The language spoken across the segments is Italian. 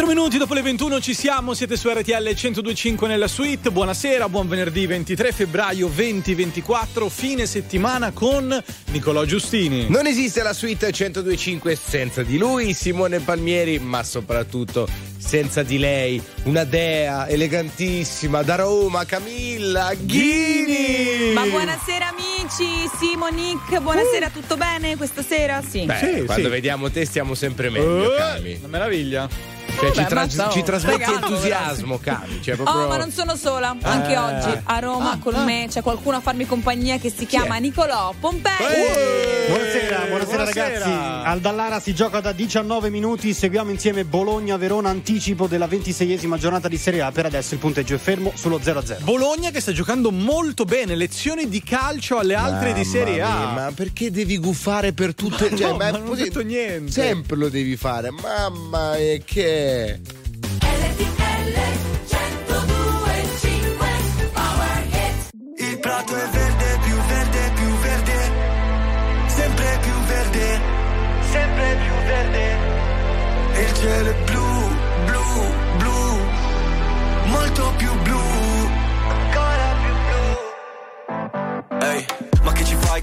4 minuti dopo le 21 ci siamo, siete su RTL 102.5 nella suite. Buonasera, buon venerdì 23 febbraio 2024, fine settimana con Nicolò Giustini. Non esiste la suite 102.5 senza di lui, Simone Palmieri, ma soprattutto senza di lei, una dea elegantissima da Roma, Camilla Ghini. Ma buonasera amici, Simo, Nick, buonasera, tutto bene questa sera? Sì. Beh, sì quando vediamo te stiamo sempre meglio, Cami. Una meraviglia. Cioè, ci trasmette entusiasmo, Cami. Cioè, proprio... Oh, ma non sono sola. Anche oggi a Roma con me c'è qualcuno a farmi compagnia che si chiama Nicolò Pompei. Buonasera ragazzi. Al Dallara si gioca da 19 minuti. Seguiamo insieme Bologna-Verona, anticipo della 26esima giornata di Serie A. Per adesso il punteggio è fermo sullo 0-0. Bologna che sta giocando molto bene. Lezioni di calcio alle altre di Serie A. Ma perché devi guffare per tutte? Cioè, no, ma non ho detto niente. Sempre lo devi fare. Mamma mia, che il prato è verde, più verde, più verde, sempre più verde, sempre più verde. Il cielo è blu, blu, blu, molto più blu, ancora più blu. Ehi, ma che ci fai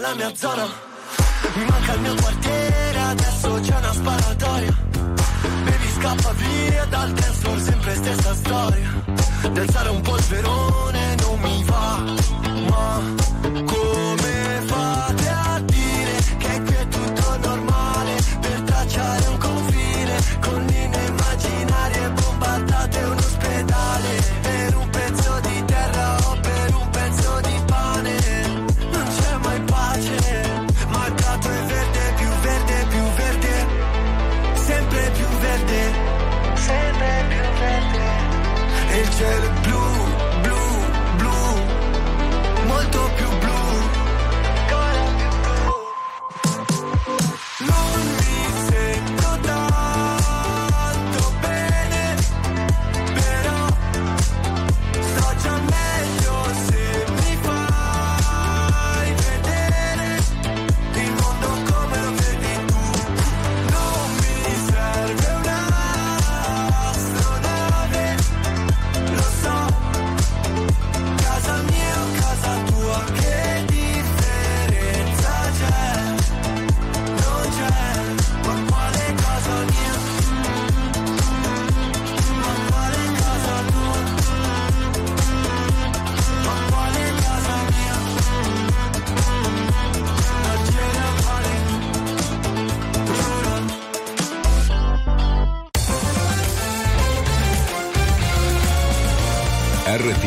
la mia zona, mi manca il mio quartiere, adesso c'è una sparatoria, bevi scappa via dal dance floor, sempre stessa storia, danzare un polverone non mi va, ma come fate a dire che qui è tutto normale, per tracciare un confine, con linee immaginarie, bombardate un ospedale, per un pezzo di terra o per un pezzo di pane. Ma il prato è verde, più verde, più verde, sempre più verde, sempre più verde. E il cielo è blu, blu, blu, molto più blu, ancora più blu. Non mi sento tanto bene, però sto già meglio se mi fai vedere. RTL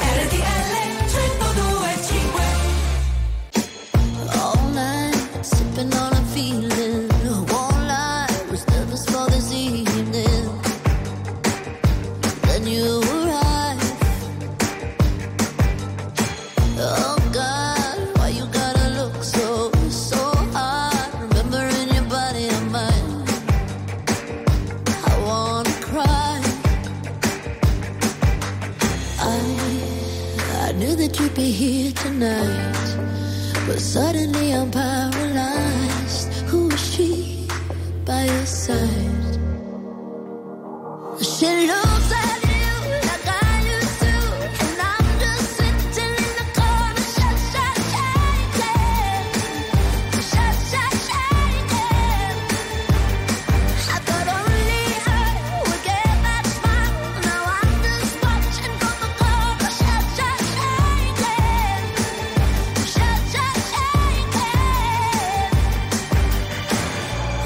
RTL 102.5. All night, sipping on a feeling, one life was nervous for this evening, then you were tonight, but suddenly I'm paralyzed. Who is she by your side? She looks at you like I used to, and I'm just sitting in the corner, shaking. I thought only her would get that smile. Now I'm just watching from the corner, shaking.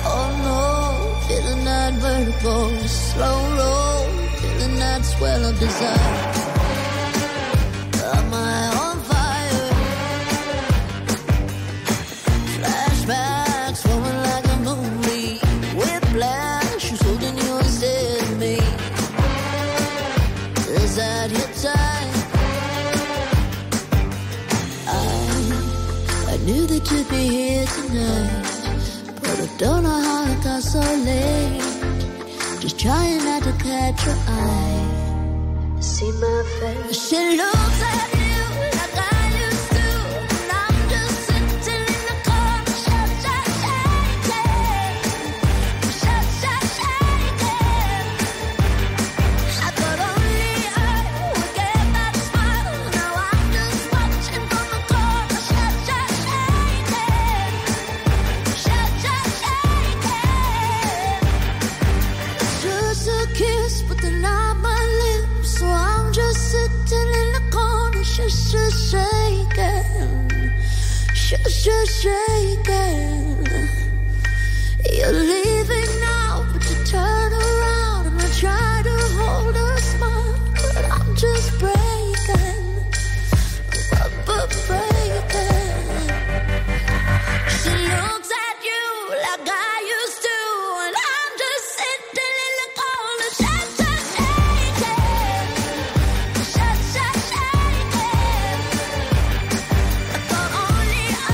Oh no, feeling that vertigo, slow. That's well of desire. Am I on fire? Flashbacks rolling like a movie. Whiplash, who's holding you instead of me? Is that your time? I knew that you'd be here tonight, but I don't know how it got so late. Just trying not to catch your eye. See my face. She looks at me. Just shaking. You're leaving now, but you turn around and I try to hold a smile, but I'm just breaking, breaking. She looks at you like I used to, and I'm just sitting in the corner, shaking, shaking. I thought only I.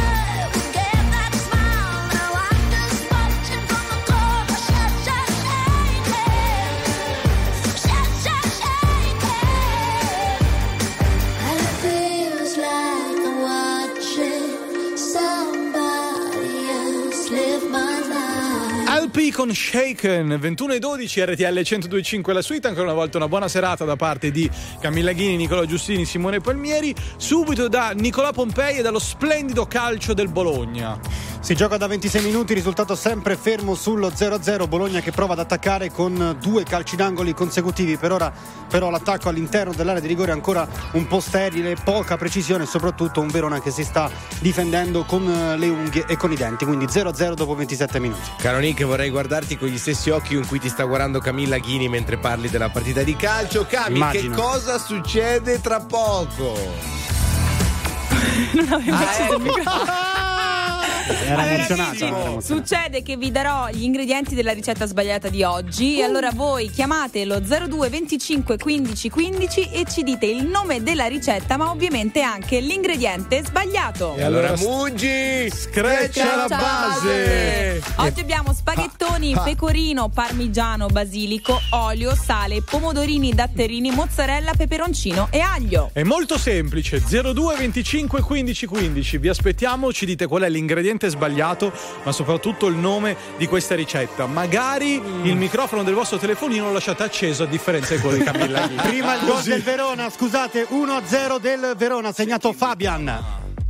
Con Shaken, 21:12 RTL 102.5 la suite. Ancora una volta una buona serata da parte di Camilla Ghini, Nicola Giustini, Simone Palmieri. Subito da Nicola Pompei e dallo splendido calcio del Bologna. Si gioca da 26 minuti, risultato sempre fermo sullo 0-0. Bologna che prova ad attaccare con due calci d'angoli consecutivi. Per ora però l'attacco all'interno dell'area di rigore è ancora un po' sterile, poca precisione e soprattutto un Verona che si sta difendendo con le unghie e con i denti. Quindi 0-0 dopo 27 minuti. Caro Nick, vorrei guardarti con gli stessi occhi in cui ti sta guardando Camilla Ghini mentre parli della partita di calcio. Cami, immagino. Che cosa succede tra poco? Non avevo era emozionata. Succede che vi darò gli ingredienti della ricetta sbagliata di oggi. E allora voi chiamate lo 02 25 15 15 e ci dite il nome della ricetta, ma ovviamente anche l'ingrediente sbagliato. E allora Muggi screccia la base. Oggi abbiamo spaghettoni, pecorino, parmigiano, basilico, olio, sale, pomodorini, datterini, mozzarella, peperoncino e aglio. È molto semplice. 02 25 15 15. Vi aspettiamo, ci dite qual è l'ingrediente sbagliato, ma soprattutto il nome di questa ricetta. Magari il microfono del vostro telefonino lo lasciate acceso, a differenza di quello di Camilla Ghini. Prima il gol del Verona, scusate, 1-0 del Verona, segnato Fabian.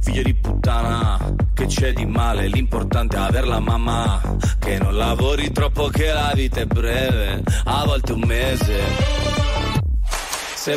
Figlio di puttana, che c'è di male? L'importante è averla mamma, che non lavori troppo, che la vita è breve, a volte un mese. Se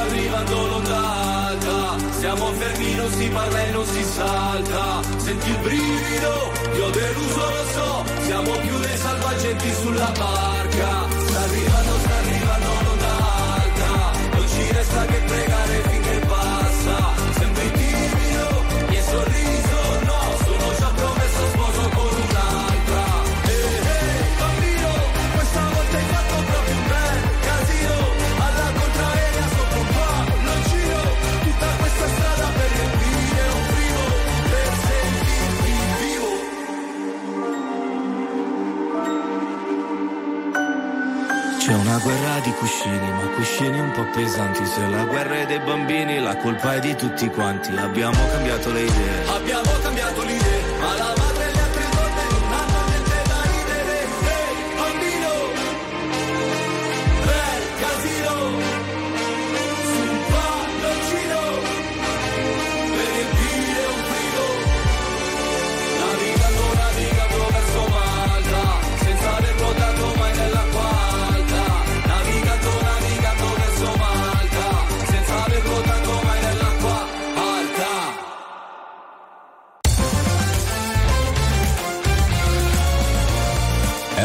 arrivando l'ondata. Siamo fermi, non si parla e non si salta. Senti il brivido, ti ho deluso, lo so. Siamo più dei salvagenti sulla barca. Sta arrivando l'ondata. Non ci resta che pregare finché passa. Sempre timido, mi hai sorriso, no. Sono già promesso sposo con un'altra. Ehi, bambino, questa volta hai fatto proprio un bel casino. C'è una guerra di cuscini, ma cuscini un po' pesanti. Se la guerra è dei bambini, la colpa è di tutti quanti. Abbiamo cambiato le idee, abbiamo cambiato le idee, ma la madre e le altre donne non hanno niente da ridere. Ehi, bambino, bel casino, sul palloncino, per il pile un frigo. Navigando verso Malta, senza aver ruotato mai nell'acqua.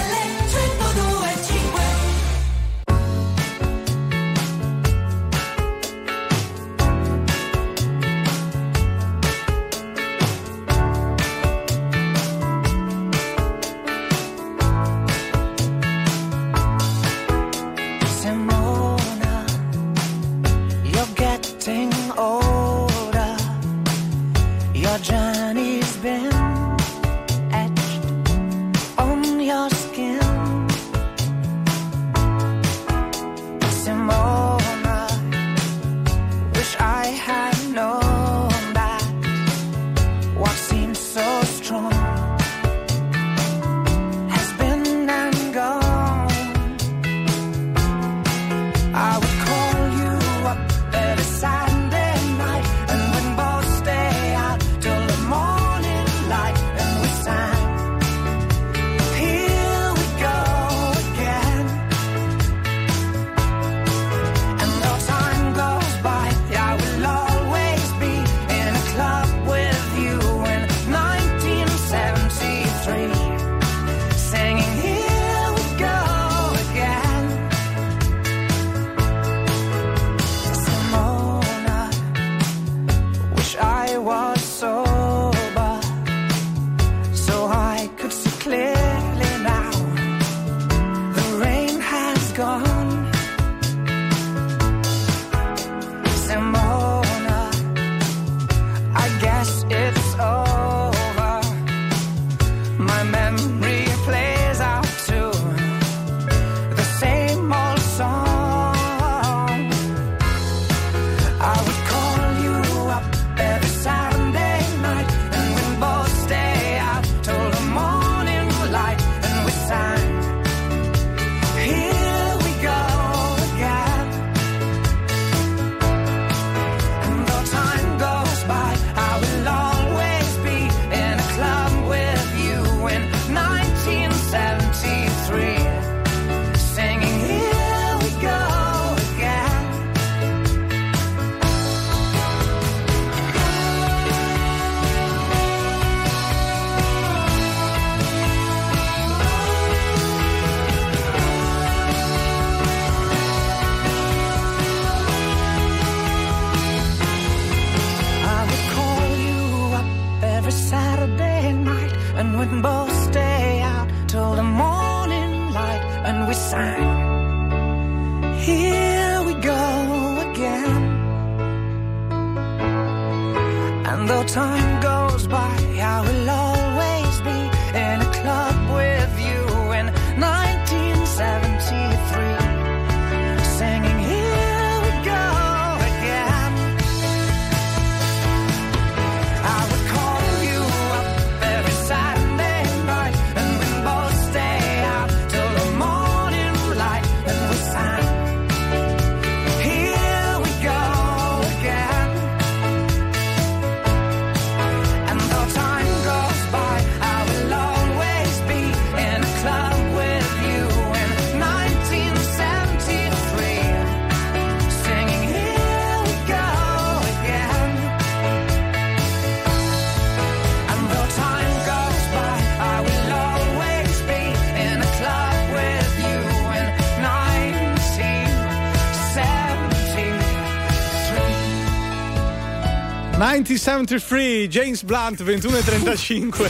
1973, James Blunt, 21:35,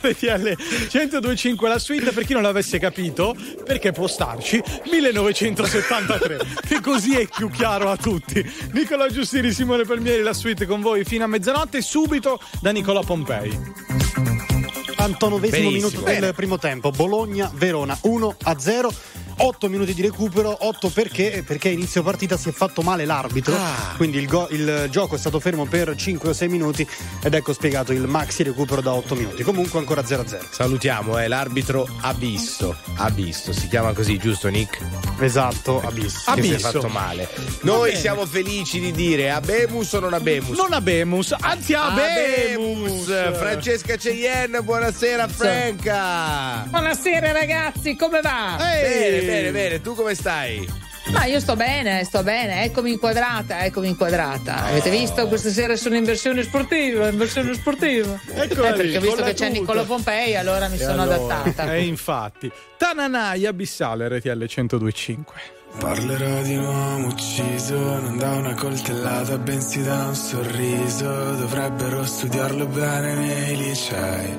RTL 102.5 la suite, per chi non l'avesse capito, perché può starci, 1973, che così è più chiaro a tutti. Nicola Giustini, Simone Palmieri, la suite con voi fino a mezzanotte, subito da Nicola Pompei. 89esimo minuto del primo tempo, Bologna-Verona 1-0, 8 minuti di recupero, 8 perché inizio partita si è fatto male l'arbitro, quindi il gioco è stato fermo per 5 o 6 minuti ed ecco spiegato il maxi recupero da 8 minuti, comunque ancora 0-0. Salutiamo, l'arbitro Abisso, si chiama così, giusto Nick? Esatto, Abisso. Che si è fatto male. Noi siamo felici di dire abemus o non abemus? Non abemus, anzi abemus. Francesca Ceglien, buonasera Franca. Buonasera ragazzi, come va? Bene, tu come stai? Ma io sto bene, eccomi inquadrata. Avete visto? Questa sera sono in versione sportiva. Eccola perché lì, ho visto che c'è Nicola Pompei, allora mi sono adattata. E infatti, Tananai abissale, RTL 102.5. Parlerò di un uomo ucciso, non da una coltellata, bensì da un sorriso. Dovrebbero studiarlo bene nei licei,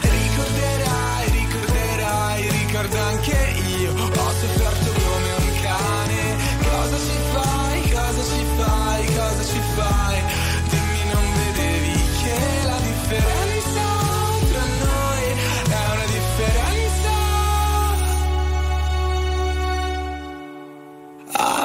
Ricorderai, ricorda anche io, ho sofferto come un cane. Cosa ci fai? Dimmi, non vedevi che la differenza tra noi è una differenza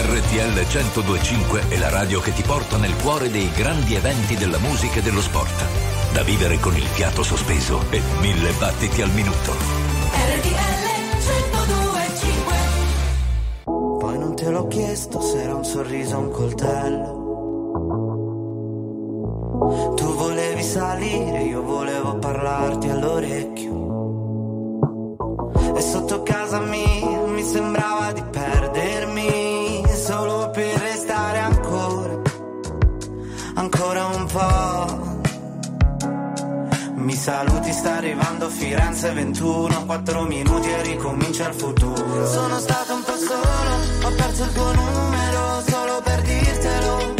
RTL 102.5 è la radio che ti porta nel cuore dei grandi eventi della musica e dello sport. Da vivere con il fiato sospeso e 1000 battiti al minuto. RTL 102.5. Poi non te l'ho chiesto se era un sorriso o un coltello. Tu volevi salire, io volevo parlarti all'orecchio. E sotto casa mia mi sembrava di perdermi, solo per restare ancora un po'. Mi saluti, sta arrivando Firenze 21, 4 minuti e ricomincia il futuro. Sono stato un po' solo, ho perso il tuo numero solo per dirtelo.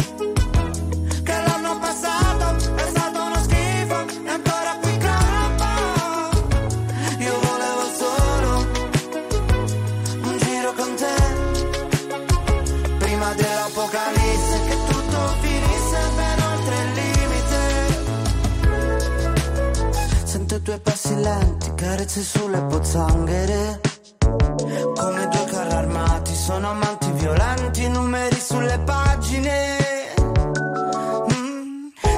Due passi lenti, carezze sulle pozzanghere, come due carri armati, sono amanti violenti, numeri sulle pagine.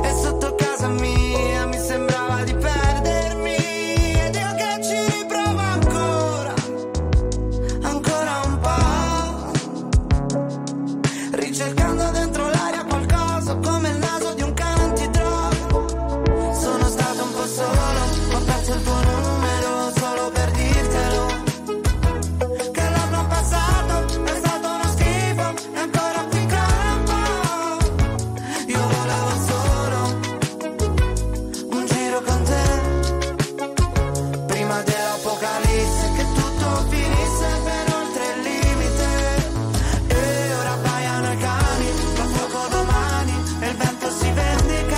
E sotto casa mia mi sembrava di perdermi, ed io che ci riprovo ancora un po', ricercando dentro l'aria qualcosa come il naso di un cane antitropo. Sono stato un po' solo, il tuo numero solo per dirtelo, che l'anno passato è stato uno schifo e ancora più campo. Io volavo solo un giro con te, prima dell'apocalisse, che tutto finisse ben oltre il limite. E ora baiano i cani, fa fuoco domani e il vento si vendica.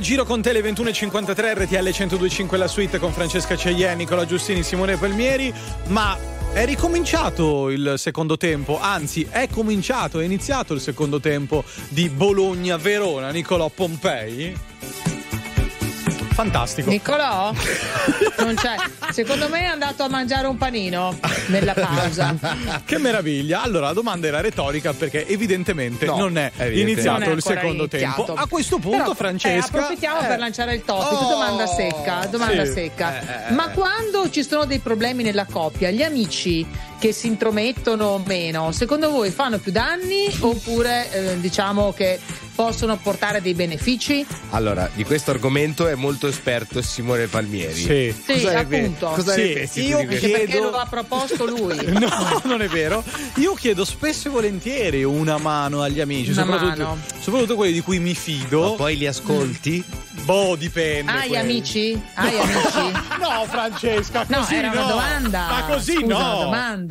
Giro con te, le 21.53, RTL 102.5 La Suite con Francesca Ceglie, Nicola Giustini, Simone Palmieri. Ma è ricominciato il secondo tempo, anzi è iniziato il secondo tempo di Bologna-Verona, Nicolò Pompei. Fantastico. Nicolò? Non c'è. Secondo me è andato a mangiare un panino nella pausa. Che meraviglia. Allora la domanda era retorica, perché evidentemente non è iniziato il secondo tempo. A questo punto, però, Francesca, approfittiamo per lanciare il topic. Domanda secca. Ma quando ci sono dei problemi nella coppia, gli amici che si intromettono o meno, secondo voi fanno più danni oppure diciamo che possono portare dei benefici? Allora, di questo argomento è molto esperto Simone Palmieri. Cosa ne pensi? Io chiedo, perché lo ha proposto lui. No, non è vero. Io chiedo spesso e volentieri una mano agli amici, soprattutto quelli di cui mi fido. Ma poi li ascolti? Boh, dipende. Hai amici? No, Francesca, così no. Era una domanda. Ma così una domanda.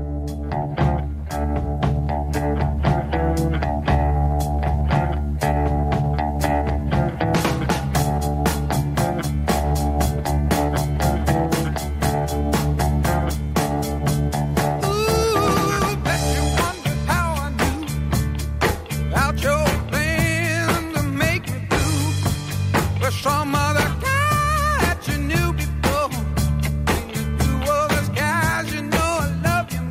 Some other cat you knew before, you do all those guys, you know I love you.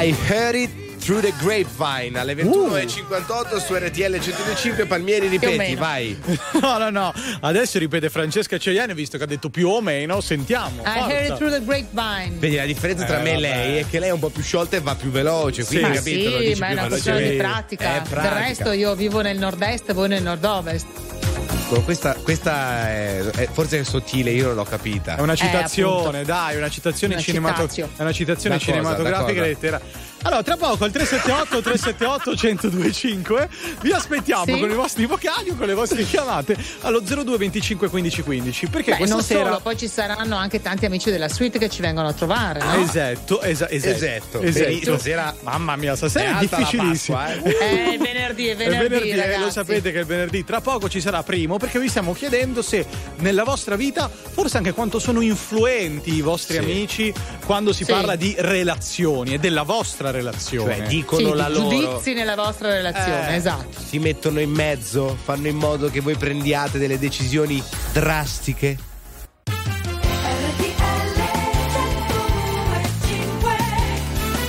I Heard It Through the Grapevine alle 21.58 su RTL 105. Palmieri, ripeti, vai. No. Adesso ripete Francesca Ceiani, visto che ha detto più o meno. Sentiamo. I Heard It Through the Grapevine. Vedi, la differenza tra me e lei è che lei è un po' più sciolta e va più veloce. Quindi sì, capito? Sì, ma è una questione di pratica. Del resto io vivo nel nord-est e voi nel nord-ovest. Questa è forse è sottile, io non l'ho capita. È una citazione, dai, una citazione cinematografica e lettera. Allora, tra poco al 378-378-1025 vi aspettiamo con i vostri vocali o con le vostre chiamate allo 02 25 15 15. Perché questa sera solo, poi ci saranno anche tanti amici della suite che ci vengono a trovare, no? Esatto. Stasera, mamma mia, stasera è difficilissimo. È venerdì, ragazzi. Lo sapete che è venerdì. Tra poco ci sarà Primo, perché vi stiamo chiedendo se nella vostra vita, forse anche quanto sono influenti i vostri amici quando si parla di relazioni e della vostra relazione, cioè dicono la loro, giudizi nella vostra relazione, esatto, si mettono in mezzo, fanno in modo che voi prendiate delle decisioni drastiche.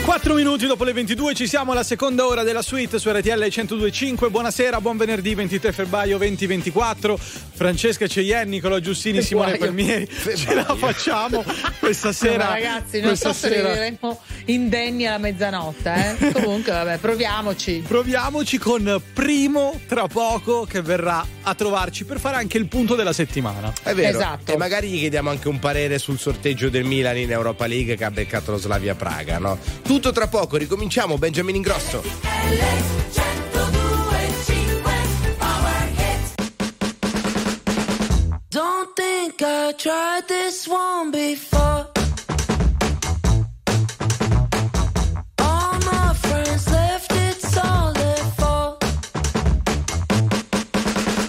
Quattro minuti dopo le 22 ci siamo alla seconda ora della suite su RTL 102.5. Buonasera, buon venerdì 23 febbraio 2024. Francesca Ceiani, Nicola Giustini, Simone Palmieri, ce la facciamo questa sera. No, ragazzi, non so se arriveremo indenni alla mezzanotte, eh? Comunque vabbè, proviamoci con Primo tra poco, che verrà a trovarci per fare anche il punto della settimana. È vero, esatto. E magari gli chiediamo anche un parere sul sorteggio del Milan in Europa League che ha beccato lo Slavia Praga, no? Tutto tra poco, ricominciamo. Benjamin Ingrosso. Don't think I tried this one before. All my friends left, it's all their fault.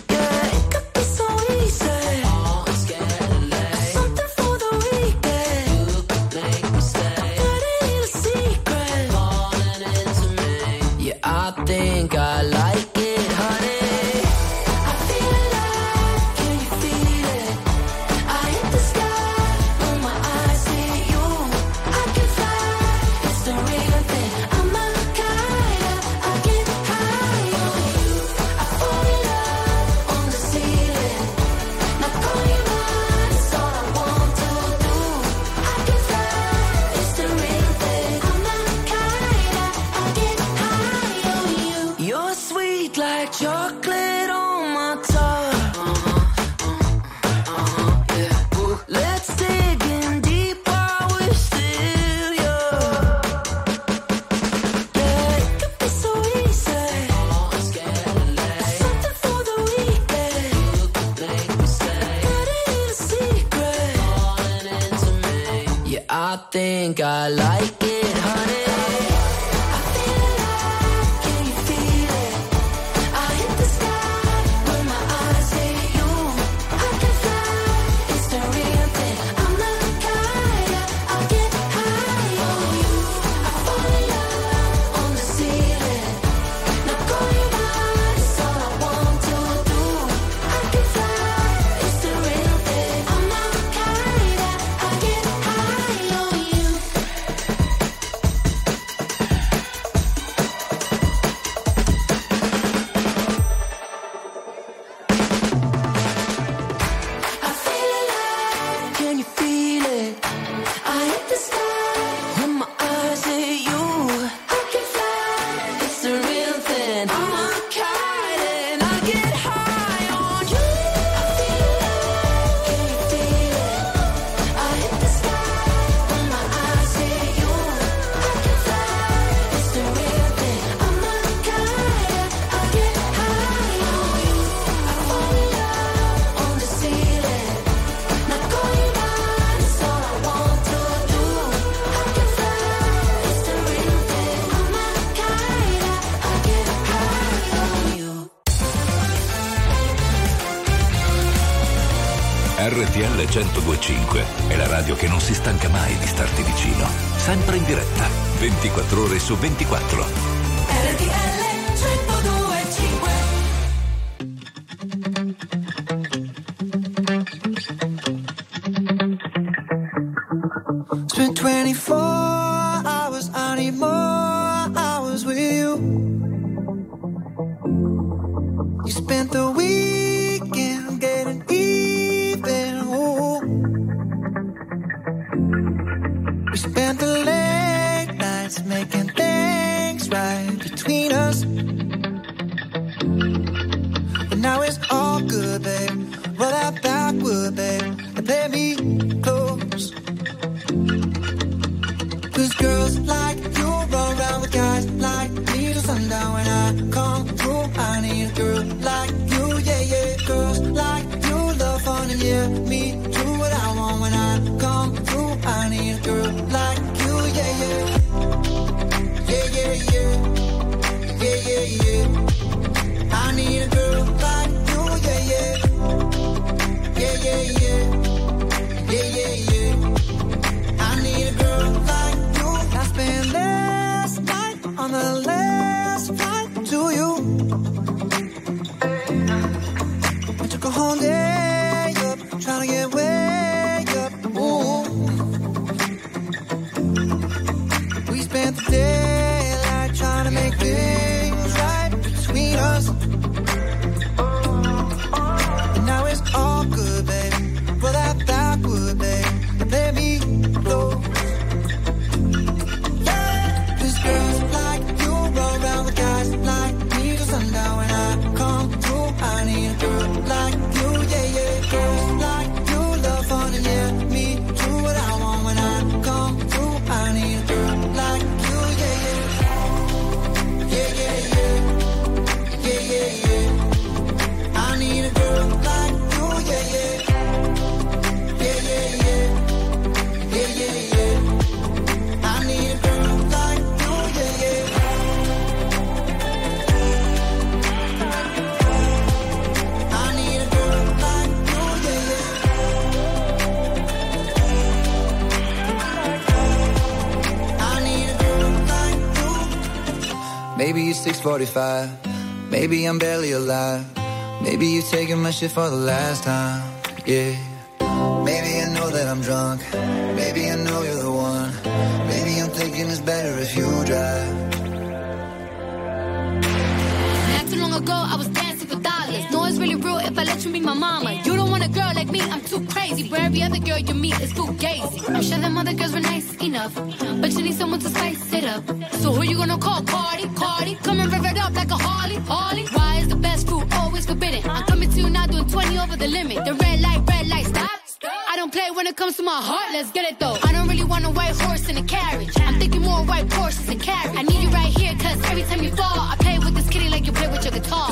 Yeah, it could be so easy. Oh, it's getting late. Something for the weekend. You make mistakes. But it ain't a secret. Falling into me. Yeah, I think I like it, honey. I think I like it, honey. RTL 102.5 è la radio che non si stanca mai di starti vicino, sempre in diretta, 24 ore su 24. RTL 102.5. Spent 24 hours, I need more. We spent the late nights making things right between us, but now it's all good, babe. Roll out backward, babe, and play me close. 'Cause girls like you run around with guys like me till sundown. When I come through, I need a girl like you, yeah, yeah. Girls like you love fun and yeah, me do what I want. When I come through, I need a girl like you, yeah, yeah. Yeah, yeah, yeah. Yeah, yeah, yeah. I need a girl like you, yeah, yeah. Yeah, yeah, yeah. Yeah, yeah, yeah. I need a girl like you. I spent last night on the last flight to you. I took a whole day up, trying to get way up. Ooh. We spent the daylight trying to make things right between us. And now it's all good, baby. Well, that backward, baby. You play me low. Maybe it's 6:45, maybe I'm barely alive. Maybe you're taking my shit for the last time, yeah. Maybe I know that I'm drunk, maybe I know you're the one. Maybe I'm thinking it's better if you drive. Not too long ago, I was dancing for dollars. No, it's really real if I let you meet my mama. You don't want a girl like me, I'm too crazy. Where every other girl you meet is fugazi. I'm sure them other girls were nice enough, but you need someone to spice it up. So who you gonna call? Cardi, Cardi. Come and rev it up like a Harley, Harley. Why is the best food always forbidden? I'm coming to you now doing 20 over the limit. The red light, stop. I don't play when it comes to my heart, let's get it though. I don't really want a white horse and a carriage. I'm thinking more white Porsches and carriage. I need you right here, cause every time you fall, I play with this kitty like you play with your guitar.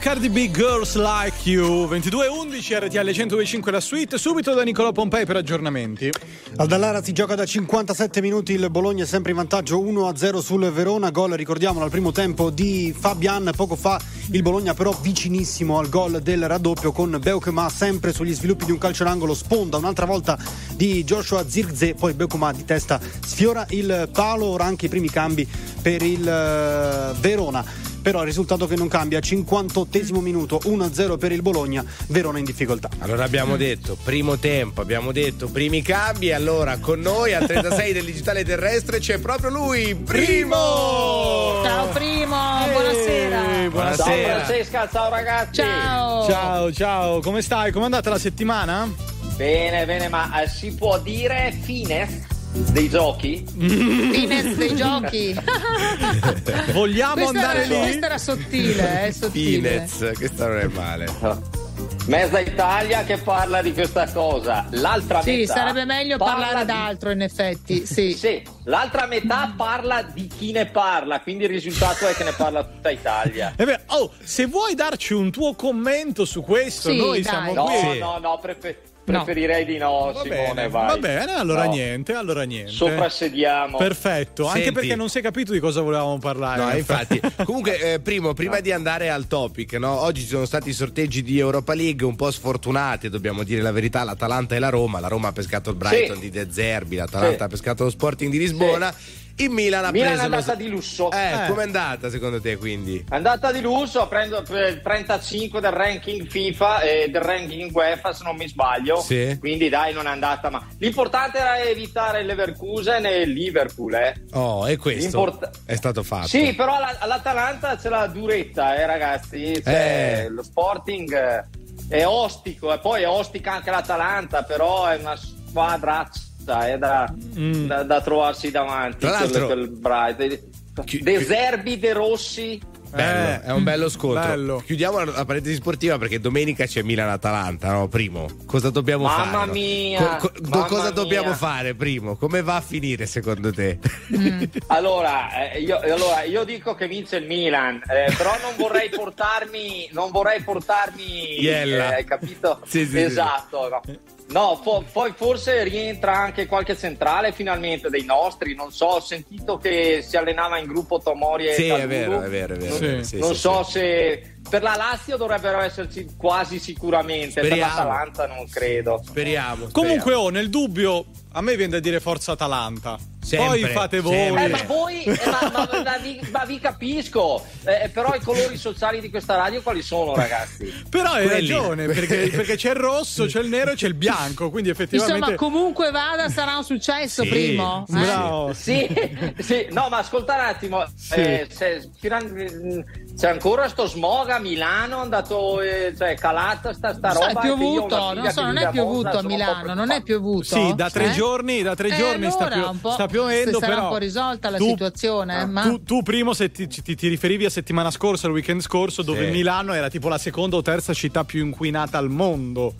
Cardi B, Girls Like You. 22:11 RTL 125 la suite. Subito da Nicolò Pompei per aggiornamenti. Al Dallara si gioca da 57 minuti. Il Bologna è sempre in vantaggio 1-0 sul Verona. Gol, ricordiamolo, al primo tempo di Fabian. Poco fa il Bologna però vicinissimo al gol del raddoppio con Beukema, sempre sugli sviluppi di un calcio d'angolo, sponda un'altra volta di Joshua Zirkzee, poi Beukema di testa sfiora il palo. Ora anche i primi cambi per il Verona, però il risultato che non cambia. 58esimo minuto, 1-0 per il Bologna, Verona in difficoltà. Allora abbiamo detto primo tempo, abbiamo detto primi cambi, allora con noi al 36 del digitale terrestre c'è proprio lui, Primo! Ciao Primo, buonasera. Buonasera. Ciao Francesca, ciao ragazzi. Ciao. Ciao, ciao, come stai? Come è andata la settimana? Bene, bene, ma si può dire fine dei giochi? Fines dei giochi. Vogliamo questa andare lì? Questa era sottile, sottile. Fines, questa non è male. Mezza Italia che parla di questa cosa, l'altra sì, metà. Sì, sarebbe meglio parlare d'altro in effetti, sì. Sì, l'altra metà parla di chi ne parla, quindi il risultato è che ne parla tutta Italia. Beh, oh, se vuoi darci un tuo commento su questo, sì, noi dai. Siamo no, qui. No, no, no, preferirei di no, va Simone, bene, vai. Va bene, allora no. Niente. Soprassediamo. Perfetto, senti, anche perché non si è capito di cosa volevamo parlare. No, infatti. Comunque, Primo, prima di andare al topic, no? Oggi ci sono stati i sorteggi di Europa League un po' sfortunati, dobbiamo dire la verità, l'Atalanta e la Roma. La Roma ha pescato il Brighton di De Zerbi, l'Atalanta ha pescato lo Sporting di Lisbona. Il Milan ha preso, è andata di lusso. Com'è andata secondo te quindi? È andata di lusso, prendo 35 del ranking FIFA e del ranking UEFA se non mi sbaglio. Sì. Quindi dai, non è andata, ma l'importante era evitare Leverkusen e Liverpool, Oh, e questo è stato fatto. Sì, però all'Atalanta c'è la duretta, ragazzi, cioè, lo Sporting è ostico e poi è ostica anche l'Atalanta, però è una squadraccia, da trovarsi davanti. Tra l'altro, De Zerbi, De Rossi. Bello. È un bello scontro. Bello. Chiudiamo la parentesi sportiva perché domenica c'è Milan-Atalanta, no? Primo, cosa dobbiamo fare? Mamma mia! Cosa dobbiamo fare, primo? Come va a finire secondo te? Allora, io dico che vince il Milan, però non vorrei portarmi Iella. Hai capito? Sì, esatto. Sì. No, poi forse rientra anche qualche centrale finalmente dei nostri, non so, ho sentito che si allenava in gruppo Tomori e Calulu. È vero. Non so se per la Lazio dovrebbero esserci quasi sicuramente, speriamo. Per l'Atalanta non credo. Speriamo. Comunque nel dubbio a me viene da dire forza Atalanta. Sempre, poi fate voi. Ma vi capisco, però i colori sociali di questa radio quali sono, ragazzi? Però hai ragione, perché c'è il rosso, c'è il nero e c'è il bianco, quindi effettivamente insomma comunque vada sarà un successo, sì, primo. Bravo. Sì, no, ma ascolta un attimo, c'è ancora sto smog a Milano, è andato calata sta roba. È piovuto, non è piovuto a Milano, non è piovuto. Sì, da tre giorni allora sta piovendo, però sarà un po' risolta la situazione, ma tu primo se ti riferivi a settimana scorsa, al weekend scorso, dove Milano era tipo la seconda o terza città più inquinata al mondo.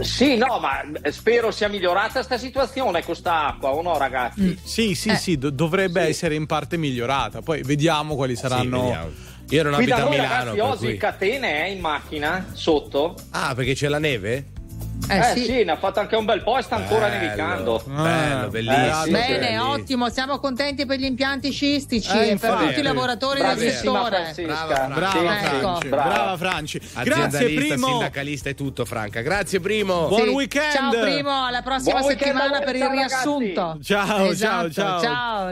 Sì, no, ma spero sia migliorata sta situazione con sta acqua, o no, ragazzi? Sì, dovrebbe essere in parte migliorata. Poi vediamo quali saranno. Vediamo. Io non abito a Milano, ragazzi, oggi Catene è in macchina sotto. Ah, perché c'è la neve? Sì, ne ha fatto anche un bel po' e sta ancora nevicando. Bello, bellissimo. Bene, ottimo, siamo contenti per gli impianti sciistici, per tutti i lavoratori del settore. Brava Franci. Grazie primo. Sindacalista e tutto, Franca. Grazie primo. Buon weekend. Ciao primo, alla prossima settimana per il riassunto. Ciao.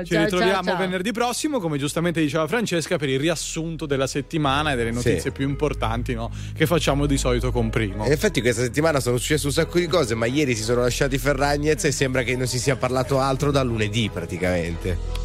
Ci ritroviamo venerdì prossimo, come giustamente diceva Francesca, per il riassunto della settimana e delle notizie più importanti, no? Che facciamo di solito con primo. In effetti questa settimana sono successe un sacco di cose, ma ieri si sono lasciati Ferragnez e sembra che non si sia parlato altro da lunedì praticamente.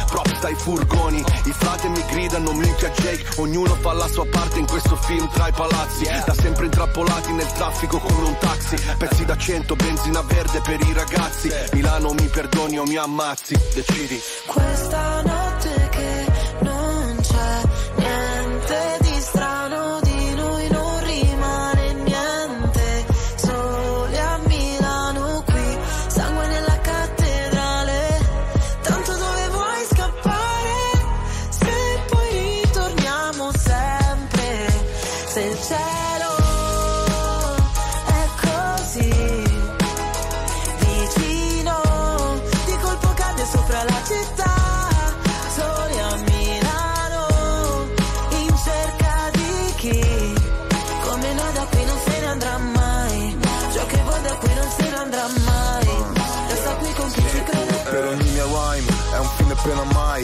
props dai furgoni, i frate mi gridano minchia Jake, ognuno fa la sua parte in questo film tra i palazzi, da sempre intrappolati nel traffico come un taxi, pezzi da 100, benzina verde per i ragazzi, Milano mi perdoni o mi ammazzi, decidi. Questa notte che non c'è niente di strano, di noi non rimane niente, soli a Milano qui, sangue nella cattedrale, tanto appena mai,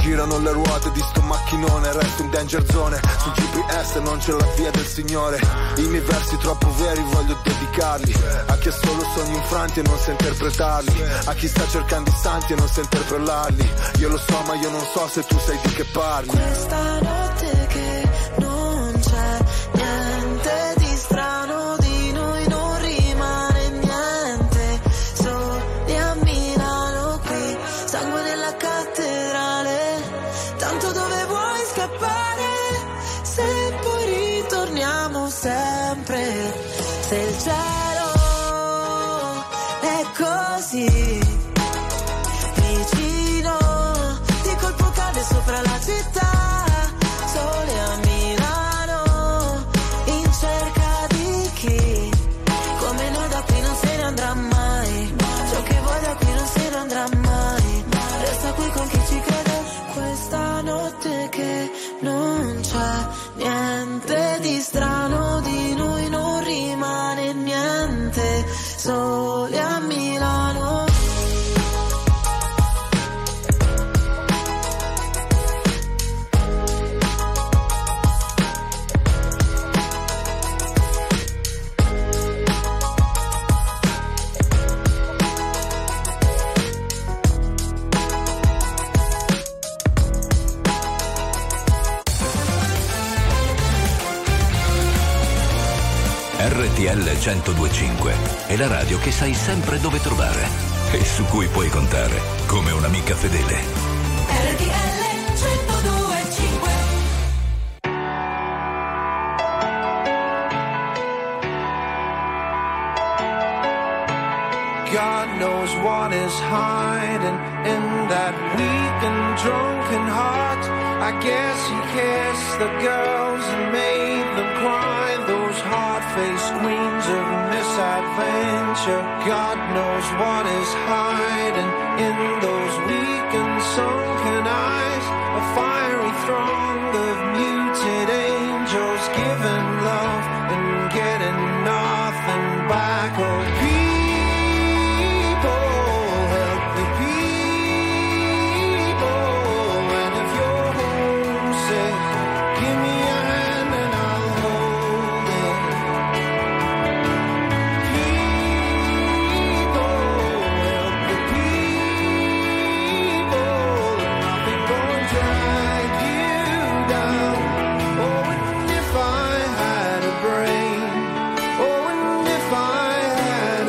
Girano le ruote di sto macchinone, resto in danger zone, sul GPS non c'è la via del Signore. I miei versi troppo veri voglio dedicarli a chi ha solo sogni infranti e non sa interpretarli, a chi sta cercando i santi e non sa interpellarli. Io lo so ma io non so se tu sai di che parli. Questa notte che non c'è sempre. Se il cielo è così vicino, di colpo cade sopra la città. Sole a Milano, in cerca di chi come noi da qui non se ne andrà mai. Ciò che vuoi da qui non se ne andrà mai. Resta qui con chi ci crede. Questa notte che non c'è niente di strano, di noi non rimane niente. Sole a Milano. RTL 102.5 è la radio che sai sempre dove trovare e su cui puoi contare come un'amica fedele. RTL 102.5. God knows what is hiding in that weak and drunken heart. I guess he kissed the girls and made them cry. Those hard-faced queens of misadventure. God knows what is hiding in those weak and sunken eyes. A fiery throng of muted angels giving love and getting nothing back. Oh, people, help the people. And if you're homesick, give me a hand and I'll hold it. People, help the people. Nothing gonna drag you down. Oh, and if I had a brain. Oh, and if I had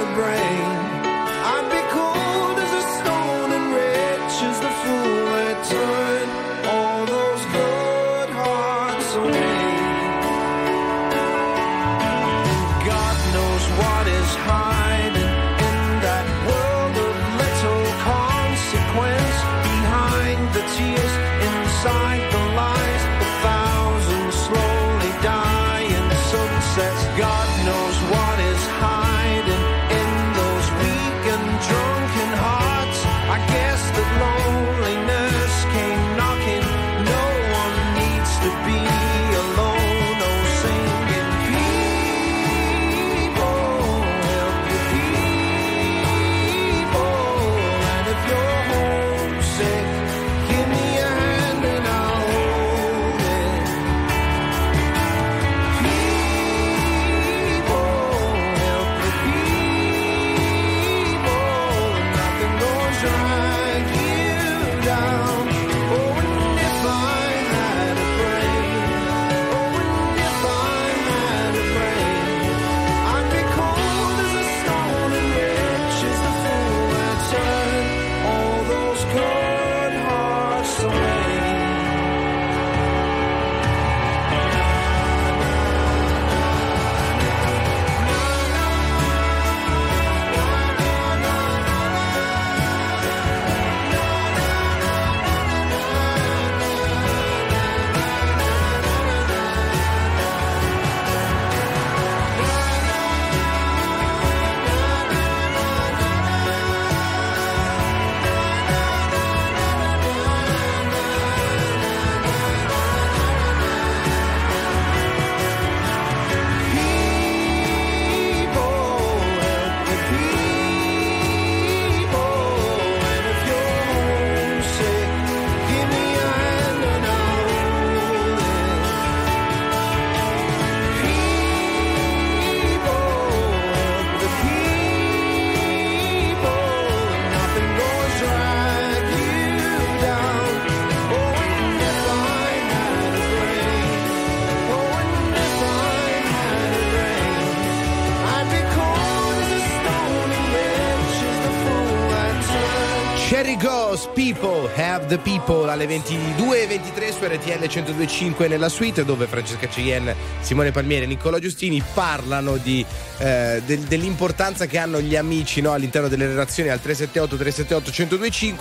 Those People Have the People alle 22:23 su RTL 102.5 nella suite, dove Francesca Cien, Simone Palmieri e Nicola Giustini parlano di, dell'importanza che hanno gli amici, no, all'interno delle relazioni al 378 378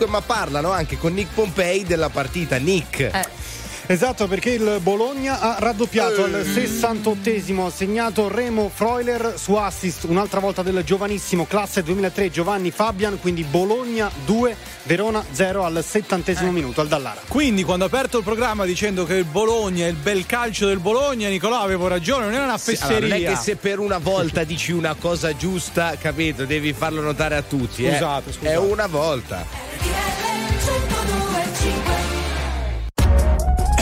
102.5, ma parlano anche con Nick Pompei della partita. Nick. Esatto, perché il Bologna ha raddoppiato al 68esimo, ha segnato Remo Freuler su assist un'altra volta del giovanissimo classe 2003 Giovanni Fabian, quindi Bologna 2 Verona 0 al 70esimo minuto al Dallara. Quindi quando ho aperto il programma dicendo che il Bologna, il bel calcio del Bologna, Nicolò, avevo ragione, non è una fesseria. Allora, non è che se per una volta dici una cosa giusta, capito, devi farlo notare a tutti. Scusate. È una volta.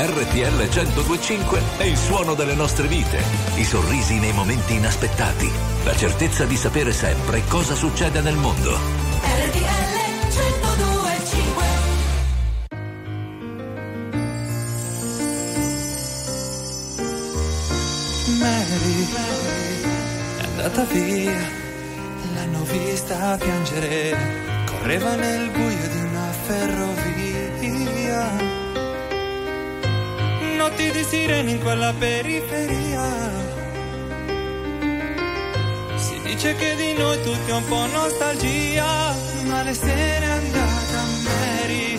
RTL 102.5 è il suono delle nostre vite, i sorrisi nei momenti inaspettati, la certezza di sapere sempre cosa succede nel mondo. RTL 102.5. Mary è andata via, l'hanno vista piangere con correva nel buio di una ferrovia, notti di sirene in quella periferia. Si dice che di noi tutti ho un po' nostalgia, ma le sere è andata Mary.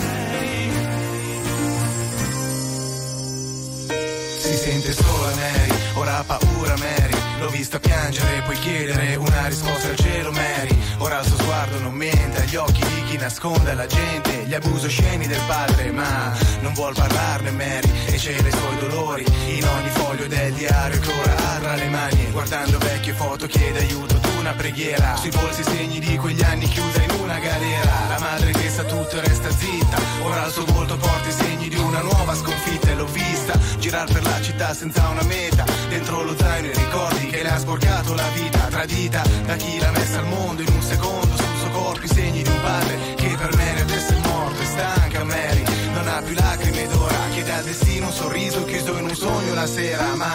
Si sente sola Mary, ora ha paura Mary. L'ho vista piangere, puoi chiedere una risposta al cielo Mary. Ora il suo sguardo non mente agli occhi di chi nasconde la gente, gli abusi sceni del padre, ma non vuol parlarne Mary. E cela i suoi dolori in ogni foglio del diario che ora ha tra le mani. Guardando vecchie foto chiede aiuto ad una preghiera, sui polsi segni di quegli anni chiusa in una galera. La madre che sa tutto e resta zitta, ora al suo volto porta i segni di una nuova sconfitta. E l'ho vista girar per la città senza una meta, dentro lo zaino i ricordi che le ha sporcato la vita, tradita da chi l'ha messa al mondo. In un secondo sul suo corpo i segni di un padre che per Mary adesso è morto. È stanca Mary, non ha più lacrime ed ora chiede al destino un sorriso chiuso in un sogno la sera. Ma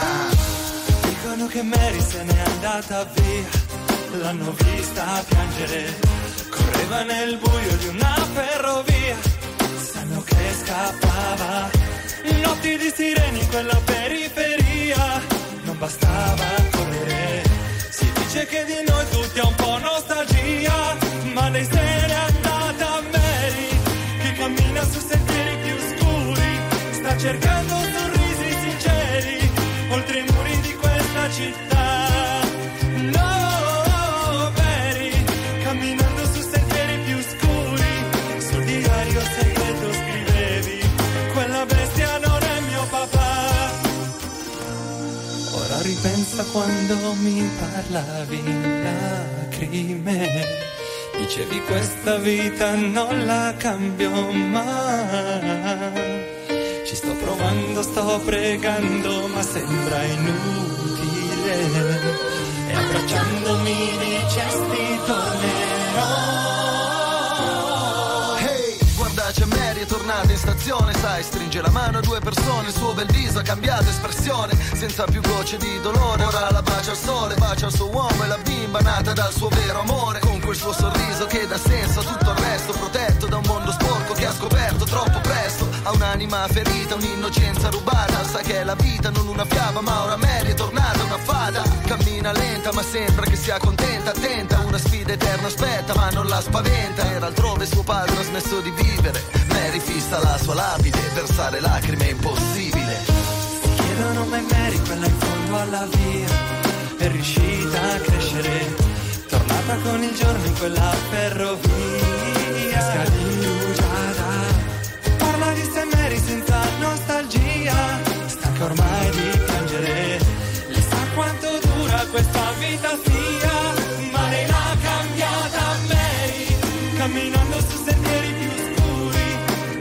dicono che Mary se n'è andata via, l'hanno vista piangere, correva nel buio di una ferrovia. Sanno che scappava, notti di sirene in quella periferia. Non bastava correre, si dice che di noi tutti ha un po' nostalgia, ma lei se n'è andata Mary, che cammina su sentieri più scuri, sta cercando sorrisi sinceri, oltre i muri di questa città. No, Mary, camminando su sentieri più scuri, sul diario segreto scrivevi, quella bestia non è mio papà. Ora ripensa quando mi parlavi in lacrime, dicevi questa vita non la cambio mai. Ci sto provando, sto pregando, ma sembra inutile. E abbracciandomi dicesti tornerò. Hey, guardaci a me. Tornata in stazione, sai, stringe la mano a due persone, il suo bel viso ha cambiato espressione, senza più gocce di dolore. Ora la bacia al sole, bacia il suo uomo e la bimba nata dal suo vero amore, con quel suo sorriso che dà senso a tutto il resto, protetto da un mondo sporco che ha scoperto troppo presto. Ha un'anima ferita, un'innocenza rubata, sa che è la vita, non una fiaba, ma ora Mary è tornata una fata. Cammina lenta ma sembra che sia contenta, attenta, una sfida eterna aspetta ma non la spaventa. Era altrove, suo padre ha smesso di vivere, Mary fissa la sua lapide, versare lacrime è impossibile. Si chiedono mai Mary, quella in fondo alla via, è riuscita a crescere, tornata con il giorno in quella ferrovia. Scadilugiata, parla di sé Mary senza nostalgia, stanca ormai di piangere, lei sa quanto dura questa vita sia, ma lei l'ha cambiata Mary, camminando su sentieri più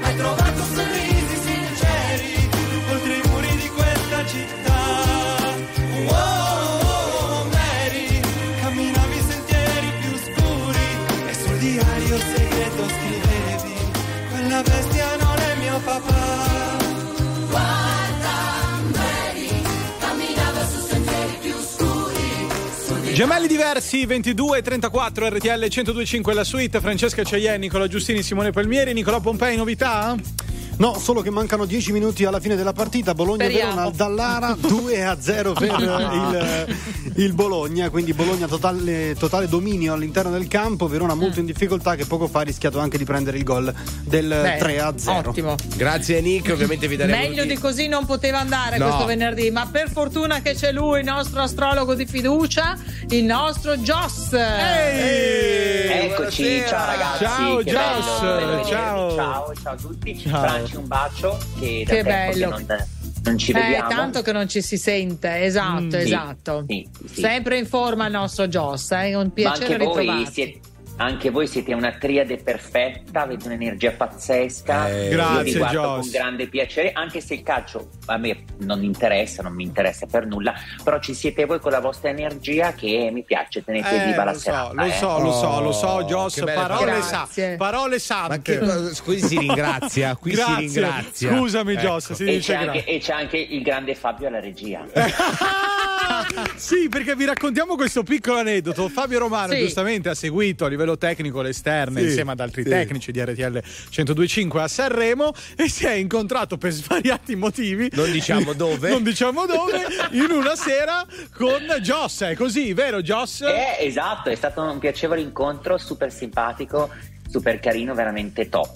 hai trovato sorrisi sinceri oltre i muri di questa città. Oh, Mary, camminavi sentieri più scuri e sul diario segreto scrivevi, quella bestia non è mio papà. Gemelli diversi, 22:34 RTL 102.5 la suite, Francesca Caiè, Nicola Giustini, Simone Palmieri, Nicolò Pompei, novità? No, solo che mancano 10 minuti alla fine della partita. Bologna-Verona, Dallara 2-0 per il Bologna, quindi Bologna totale dominio all'interno del campo, Verona molto in difficoltà, che poco fa ha rischiato anche di prendere il gol del 3-0. Ottimo. Grazie Nick, ovviamente vi daremo meglio di così non poteva andare questo venerdì, ma per fortuna che c'è lui, il nostro astrologo di fiducia, il nostro Joss. Eccoci, buonasera. Ciao ragazzi. Ciao Joss. Ciao a tutti. Ciao. Un bacio che bello, non ci vediamo tanto, che non ci si sente. Esatto. Sì. Sempre in forma il nostro Joss, è un piacere ritrovarti. Anche voi siete una triade perfetta, avete un'energia pazzesca. Grazie, io vi guardo con grande piacere, anche se il calcio a me non mi interessa per nulla, però ci siete voi con la vostra energia che mi piace, tenete viva la serata. Lo so, Joss, parole sante. Qui si ringrazia, scusami, ecco. Joss, si dice anche, e c'è anche il grande Fabio alla regia. Sì, perché vi raccontiamo questo piccolo aneddoto. Fabio Romano, sì, giustamente ha seguito a livello tecnico le esterne, sì, insieme ad altri, sì, tecnici di RTL 102.5 a Sanremo, e si è incontrato per svariati motivi, non diciamo dove, in una sera con Joss. È così, vero Joss? Esatto, è stato un piacevole incontro, super simpatico, super carino, veramente top.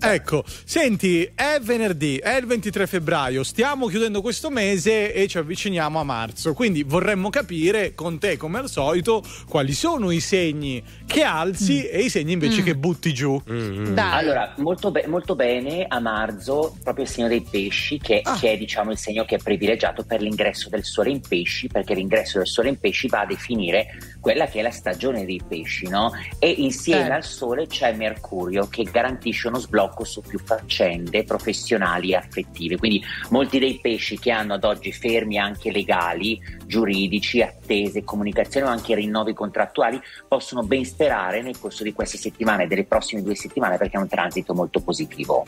Ecco, senti, è venerdì, è il 23 febbraio, stiamo chiudendo questo mese e ci avviciniamo a marzo, quindi vorremmo capire con te, come al solito, quali sono i segni che alzi e i segni invece che butti giù. Dai. Allora, molto bene a marzo, proprio il segno dei pesci, che è diciamo il segno che è privilegiato per l'ingresso del sole in pesci, perché l'ingresso del sole in pesci va a definire quella che è la stagione dei pesci, no? E insieme al sole c'è Mercurio, che garantisce uno sblocco su più faccende professionali e affettive, quindi molti dei pesci che hanno ad oggi fermi anche legali, giuridici, attese, comunicazione o anche rinnovi contrattuali possono ben sperare nel corso di queste settimane e delle prossime 2 settimane, perché è un transito molto positivo.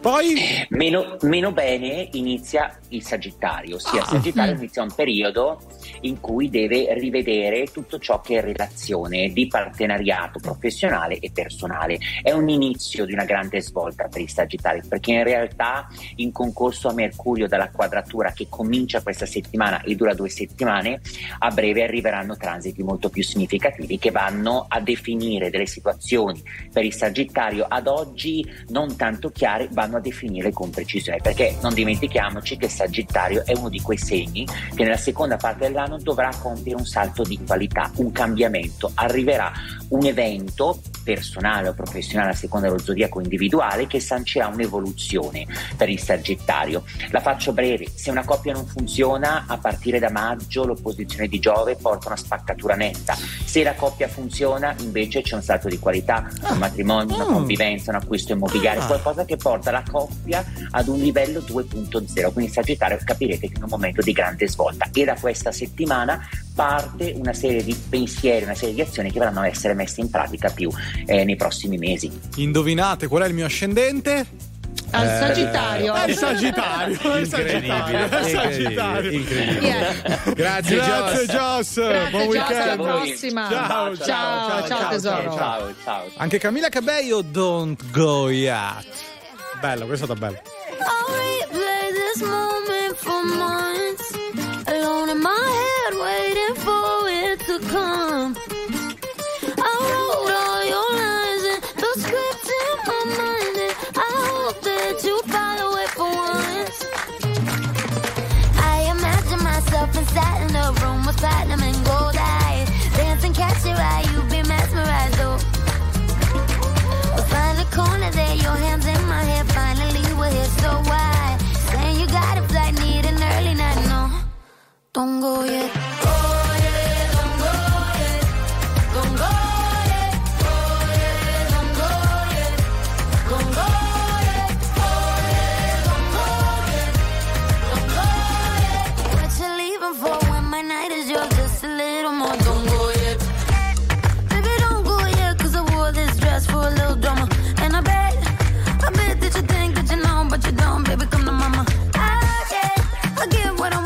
Poi meno bene inizia il Sagittario, ossia il Sagittario inizia un periodo in cui deve rivedere tutto ciò che è relazione di partenariato professionale e personale. È un inizio di una grande svolta per il Sagittario, perché in realtà in concorso a Mercurio dalla quadratura che comincia questa settimana e dura 2 settimane, a breve arriveranno transiti molto più significativi che vanno a definire delle situazioni per il Sagittario ad oggi non tanto chiare, vanno a definire con precisione, perché non dimentichiamoci che il Sagittario è uno di quei segni che nella seconda parte dell'anno dovrà compiere un salto di qualità, un cambiamento, arriverà un evento personale o professionale a seconda dello zodiaco individuale che sancirà un'evoluzione per il Sagittario. La faccio breve: se una coppia non funziona, a partire da maggio l'opposizione di Giove porta una spaccatura netta; se la coppia funziona invece c'è un salto di qualità, un matrimonio, una convivenza, un acquisto immobiliare, qualcosa che porta la coppia ad un livello 2.0, quindi il Sagittario capirete che è un momento di grande svolta, e da questa settimana parte una serie di pensieri, una serie di azioni che vanno a essere messe in pratica più nei prossimi mesi. Indovinate qual è il mio ascendente? Al Sagittario. Sagittario. Incredibile. Yeah. Grazie Joss. Buon weekend. Alla prossima. Ciao tesoro. Ciao. Anche Camila Cabello, Don't Go Yet. Bello, questo è stato bello. Alone in my head, waiting for it to come. I wrote all your lines and the script in my mind, and I hope that you follow it for once. I imagine myself inside in a room with platinum and gold eyes, dancing, catch your eye, you be mesmerized, oh. We'll find the corner there, your hands in my hair, finally we're here, so why? Saying you got a flight, need an early night, no. Don't go yet. What you leaving for when my night is yours? Just a little more. Don't go yet. Baby, don't go yet, cause I wore this dress for a little drama. And I bet that you think that you know, but you don't. Baby, come to mama. I get what I want.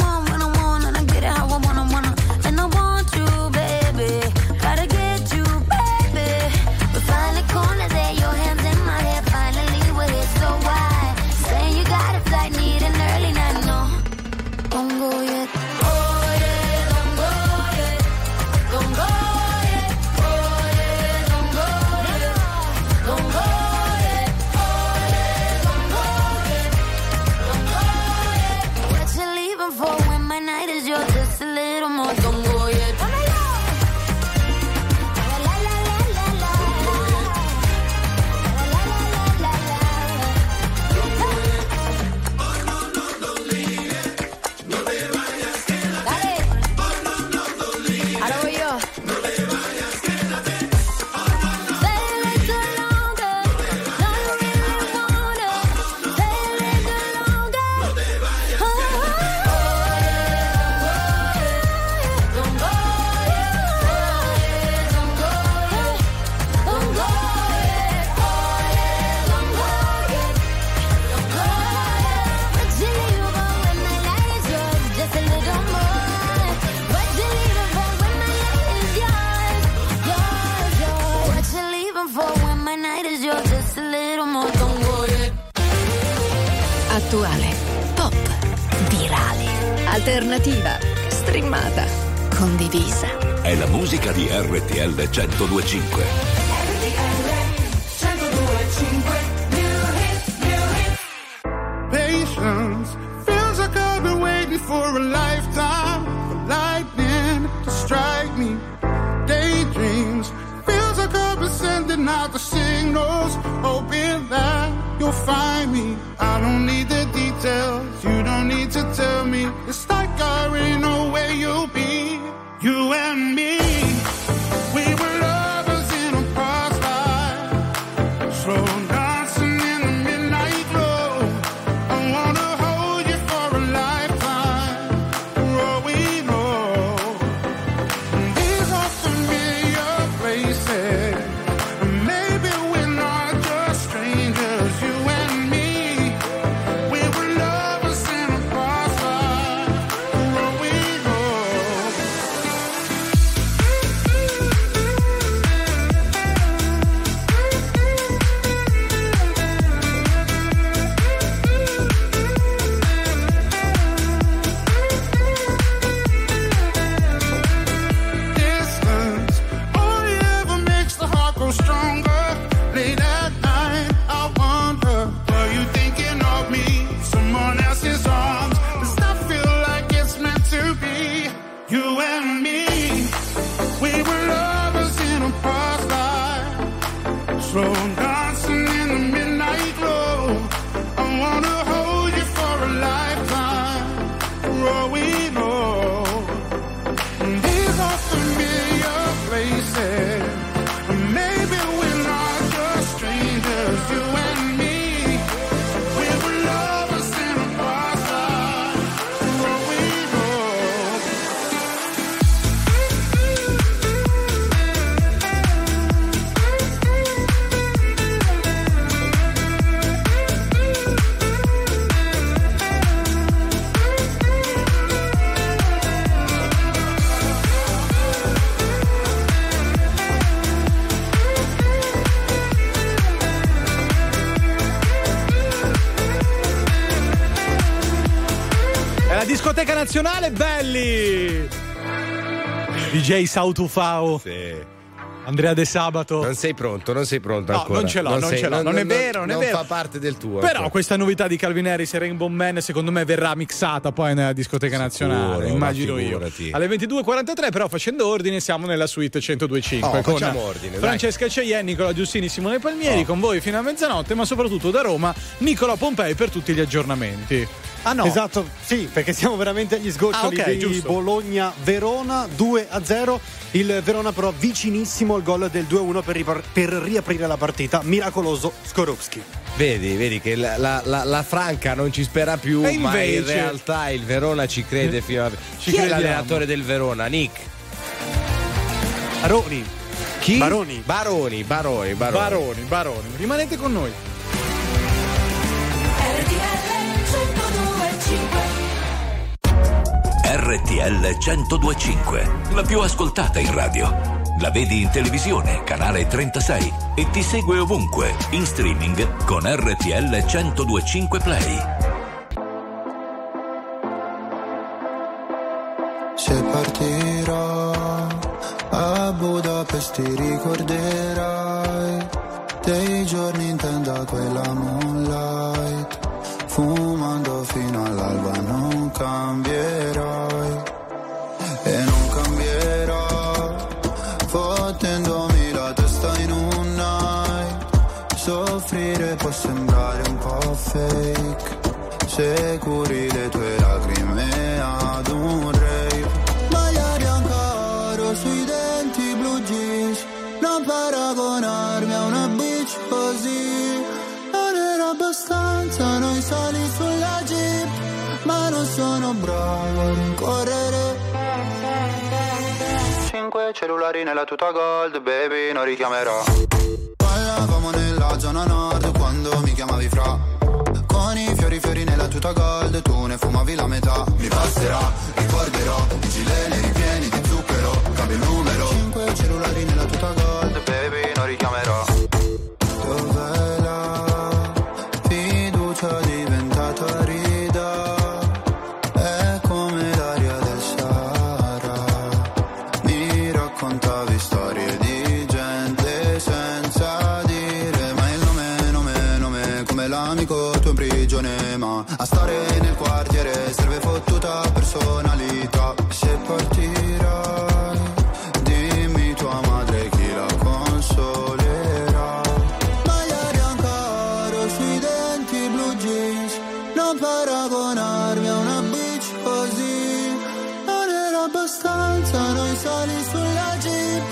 attuale, pop, virale, alternativa, streamata, condivisa. È la musica di RTL 102.5. Patience feels like I've been waiting for a lifetime, for lightning to strike me. Daydreams feels like I've been sending out the signals, hoping that you'll find me. I don't need the details, you don't need to tell me. It's like I already know where you'll be. You and me, we were lovers in a past life, slow dancing in the midnight glow. I wanna hold you for a lifetime, for all we know. And these are familiar places, and maybe we're not just strangers. You and me, we were lovers in a past life, for all we know. Distance only ever makes the heart grow stronger. Late at night, I wonder, were you thinking of me? Someone else's arms. Does that feel like it's meant to be? You and me, we were lovers in a past life, slow dancing in the midnight glow. I wanna hold you for a lifetime, for all we know. And these are familiar places, and maybe we're not just strangers. You and me, we were lovers in a past life, for all we know. È la discoteca nazionale, belli! DJ Sautufao, Andrea De Sabato. Non sei pronto No, ancora. non ce l'ho, non ce l'ho. Non è vero, non è vero. fa parte del tuo. Però ancora. questa novità di Calvin Harris e Rainbow Man secondo me verrà mixata poi nella discoteca nazionale, immagino io. Alle 22.43 però, facendo ordine, siamo nella suite 102.5 con facciamo ordine, Francesca Ceglie, Nicola Giustini, Simone Palmieri con voi fino a mezzanotte, ma soprattutto da Roma Nicola Pompei per tutti gli aggiornamenti. Ah no. Esatto, sì, perché siamo veramente agli sgoccioli di Bologna-Verona 2-0. Il Verona però vicinissimo al gol del 2-1 per riaprire la partita. Miracoloso Skorupski. Vedi che la Franca non ci spera più, e ma invece in realtà il Verona ci crede fino a... Chi è l'allenatore del Verona? Nick Baroni. Chi? Baroni. Rimanete con noi. RTL 102.5, la più ascoltata in radio. La vedi in televisione, canale 36, e ti segue ovunque, in streaming con RTL 102.5 Play. Se partirò a Budapest ti ricorderai dei giorni in tenda quella moonlight, fumando fino all'alba non cambierai e non cambierò, fottendomi la testa in un night. Soffrire può sembrare un po' fake se curi le tue lacrime ad un rave. Magliari ancora sui denti blu jeans, non paragonarmi a una bitch così. Abbastanza noi sali sulla jeep, ma non sono bravo a rincorrere. 5 cellulari nella tuta gold, baby non richiamerò. Ballavamo nella zona nord quando mi chiamavi fra, con i fiori nella tuta gold, tu ne fumavi la metà. Mi passerà, ricorderò, i gileni ripieni di zucchero, cambio il numero. 5 cellulari nella tuta gold, baby non richiamerò. Dov'è la diventata tua personalità. Se partirai, dimmi tua madre chi la consolerà. Magliari ancora sui denti blue jeans, non paragonarmi a una bitch così. Non era abbastanza noi sali sulla jeep,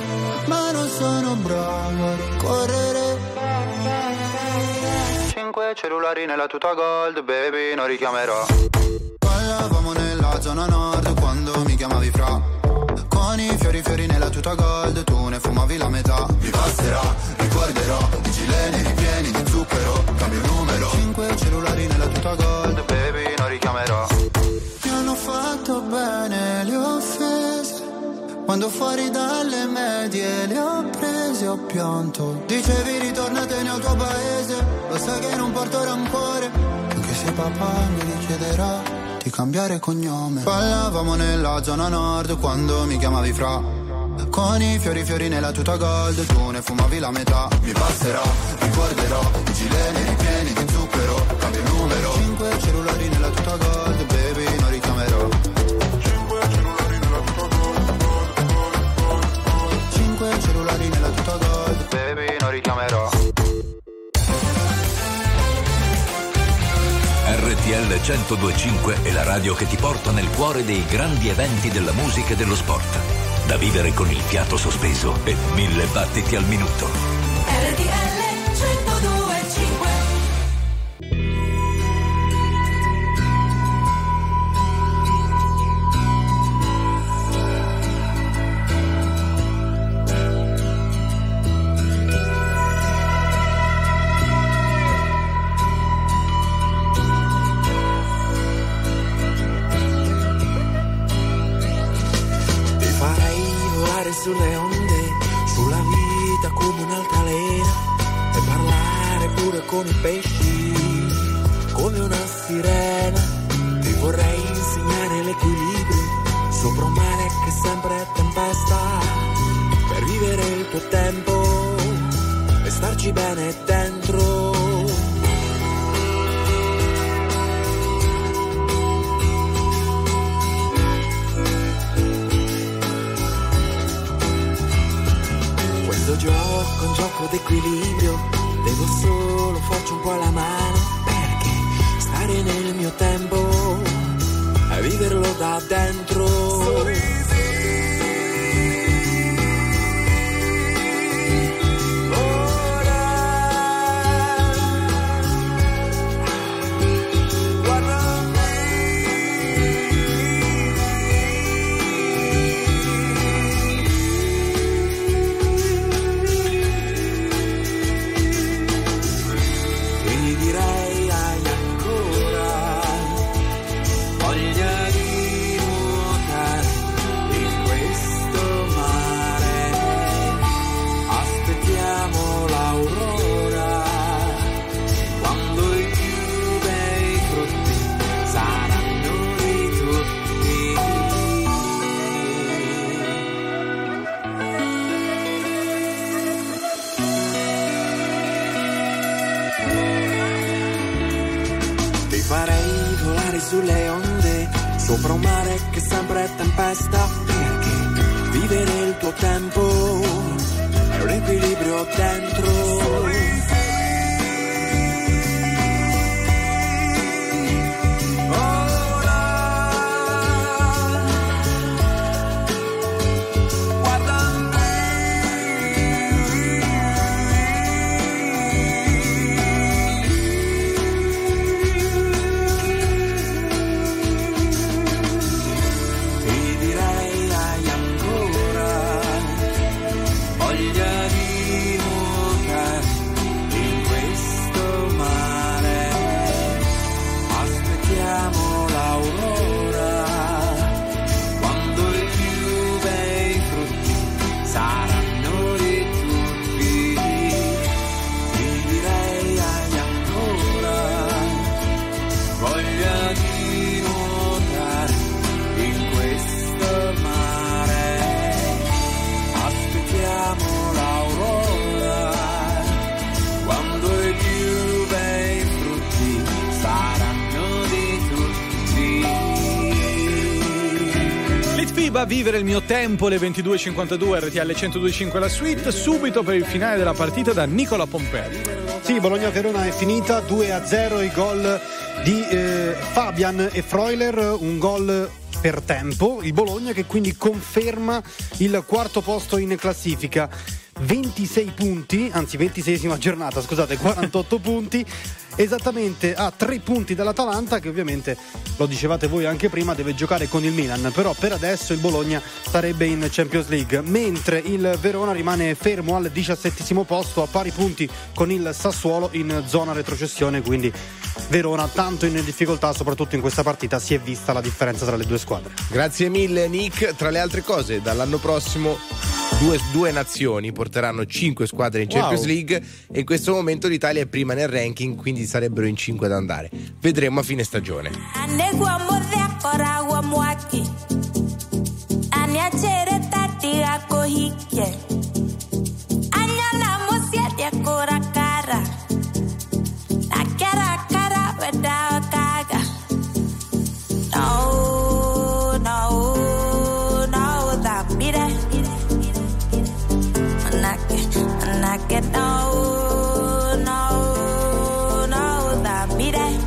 ma non sono bravo a correre. 5 cellulari nella tuta gold, baby, non richiamerò. Ballavamo nella zona nord quando mi chiamavi fra. Con i fiori fiori nella tuta gold, tu ne fumavi la metà. Mi passerà, ricorderò, di gileni ripieni di zucchero, cambio numero. 5 cellulari nella tuta gold, baby, non richiamerò. Mi hanno fatto bene le offese, quando fuori dalle medie le ho prese, ho pianto. Dicevi ritornatene al tuo paese, lo sai che non porto rancore, anche se papà mi richiederà di cambiare cognome. Ballavamo nella zona nord quando mi chiamavi fra. Con i fiori fiori nella tuta gold, tu ne fumavi la metà. Mi passerà, ricorderò, i gileni ripieni di zucchero, cambio numero. 5 cellulari nella tuta gold, baby, non richiamerò. 5 cellulari nella tuta gold, baby, non richiamerò. RTL 102.5 è la radio che ti porta nel cuore dei grandi eventi della musica e dello sport. Da vivere con il fiato sospeso e 1000 battiti al minuto. RTL 102.5. Sulle onde, sulla vita come un'altalena, e parlare pure con i pesci come una sirena. Ti vorrei insegnare l'equilibrio sopra un mare che sempre è tempesta, per vivere il tuo tempo e starci bene dentro. Gioco un gioco d'equilibrio, devo solo farci un po' la mano, perché stare nel mio tempo e viverlo da dentro. Sorrisi, ora guarda sulle onde, sopra un mare che sempre è tempesta, perché vivere il tuo tempo è un equilibrio dentro. Viva vivere il mio tempo, le 22:52, RTL 102.5 la suite, subito per il finale della partita da Nicola Pompei. Sì, Bologna-Verona è finita 2-0, i gol di Fabian e Freuler, un gol per tempo, il Bologna che quindi conferma il quarto posto in classifica. 26 punti, anzi 26esima giornata, scusate, 48 punti, esattamente a 3 punti dall'Atalanta che ovviamente, lo dicevate voi anche prima, deve giocare con il Milan, però per adesso il Bologna sarebbe in Champions League, mentre il Verona rimane fermo al 17esimo posto a pari punti con il Sassuolo in zona retrocessione, quindi Verona tanto in difficoltà, soprattutto in questa partita si è vista la differenza tra le due squadre. Grazie mille Nick, tra le altre cose dall'anno prossimo due nazioni porteranno 5 squadre in Champions League e in questo momento l'Italia è prima nel ranking, quindi sarebbero in 5 ad andare, vedremo a fine stagione. Get no, that mire.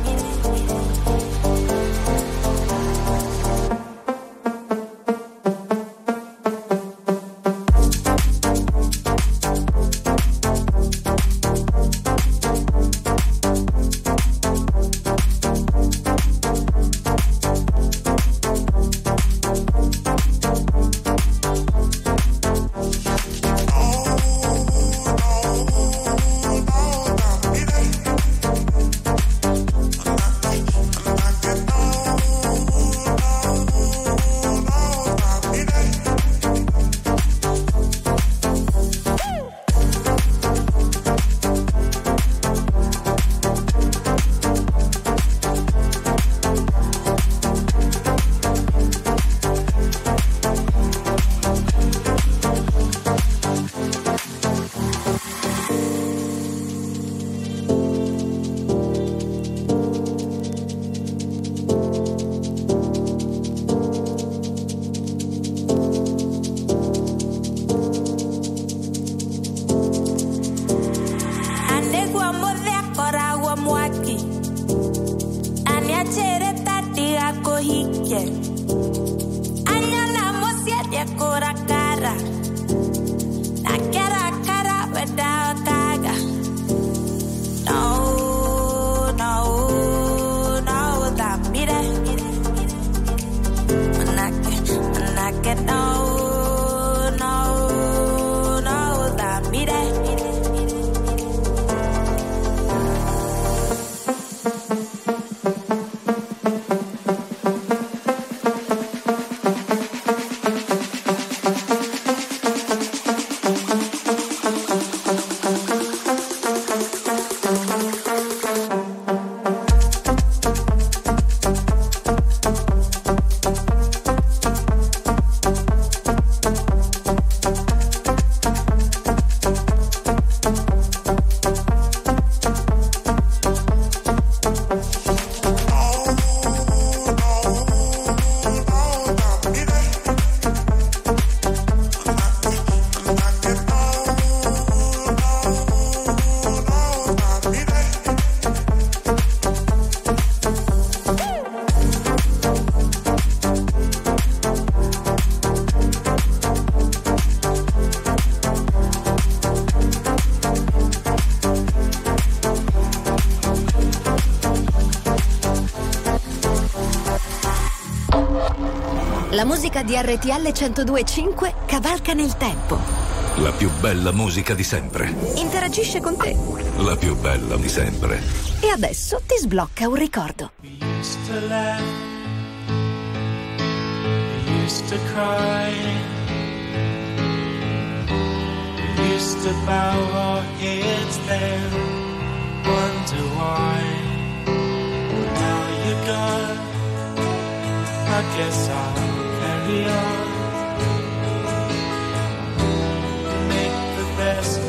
La musica di RTL 102.5 cavalca nel tempo. La più bella musica di sempre. Interagisce con te. La più bella di sempre. E adesso ti sblocca un ricordo. We used to laugh. We used to cry. We used to bow our heads then. Wonder why. Now you're gone. I guess I'll make the best of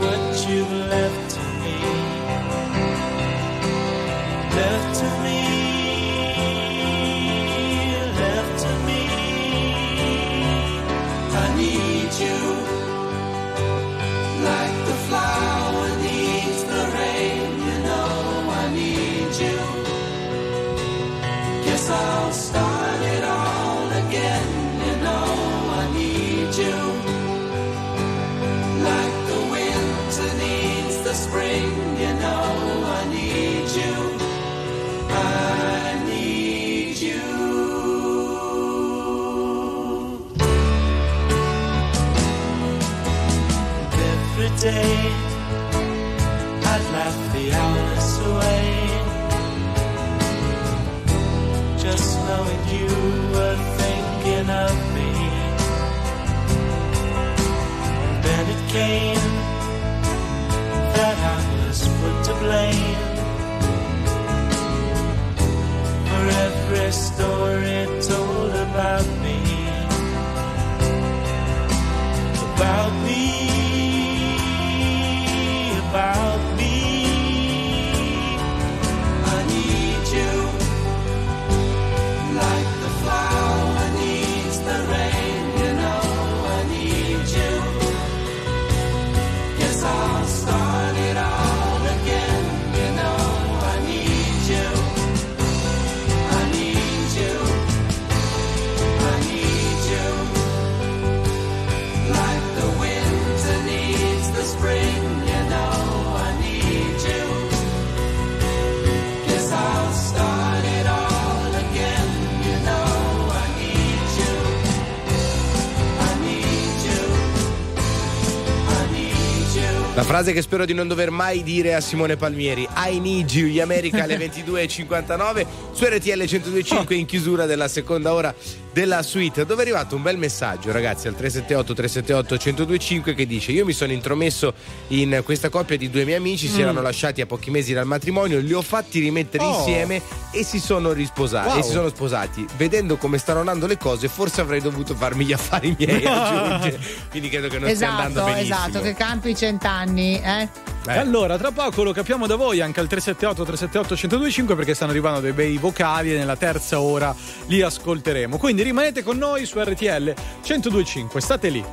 what you've left to me. Left to me. Left to me. day, I'd laugh the hours away, just knowing you were thinking of me. And then it came that I was put to blame for every story told about me, about me, about me. I need you like the flower needs the rain, you know. I need you. Guess I'll start it all again, you know. I need you. I need you. I need you. Like the winter needs the spring, you know. La frase che spero di non dover mai dire a Simone Palmieri: I need you. Gli America alle 22.59 su RTL 102.5 in chiusura della seconda ora della suite, dove è arrivato un bel messaggio, ragazzi, al 378 378 1025, che dice: io mi sono intromesso in questa coppia di due miei amici, si erano lasciati a pochi mesi dal matrimonio, li ho fatti rimettere insieme e si sono risposati, e si sono sposati. Vedendo come stanno andando le cose, forse avrei dovuto farmi gli affari miei, aggiunge. Quindi credo che non stia andando benissimo. Esatto, che campi cent'anni, eh? Beh. Allora, tra poco lo capiamo da voi anche al 378 378 1025, perché stanno arrivando dei bei vocali e nella terza ora li ascolteremo. Quindi rimanete con noi su RTL 102.5, state lì.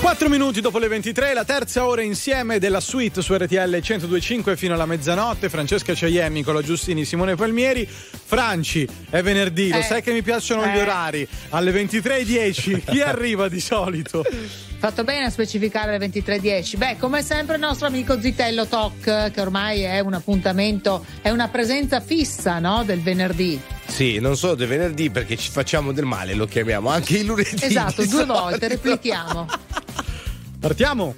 Quattro minuti dopo le 23, la terza ora insieme della suite su RTL 102.5 fino alla mezzanotte. Francesca Caiemi, Nicola Giustini, Simone Palmieri. Franci, è venerdì, lo sai che mi piacciono gli orari. Alle 23.10 chi arriva di solito? Fatto bene a specificare le 23.10. Beh, come sempre il nostro amico Zitello Toc, che ormai è un appuntamento, è una presenza fissa, no, del venerdì. Sì, non solo del venerdì, perché ci facciamo del male, lo chiamiamo anche il lunedì. Esatto, due volte, replichiamo. Partiamo!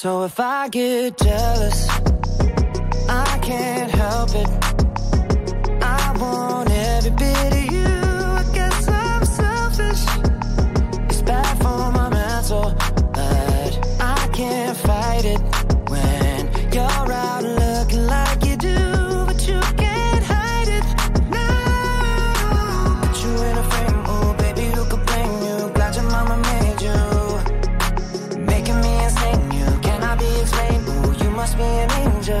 So if I get jealous, I can't help it. I want every bit of you. I guess I'm selfish. It's bad for my mental, but I can't fight it when you're out looking like you do, but you can't hide it. No, put you in a frame, oh baby, who could blame you? Glad your mama made you, making me insane. Ooh, you must be an angel.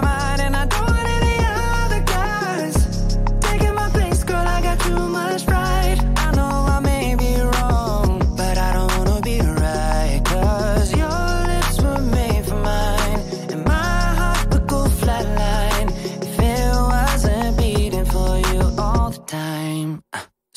mind. And I don't want any other guys taking my place, girl, I got too much pride. I know I may be wrong, but I don't wanna be right, cause you're time.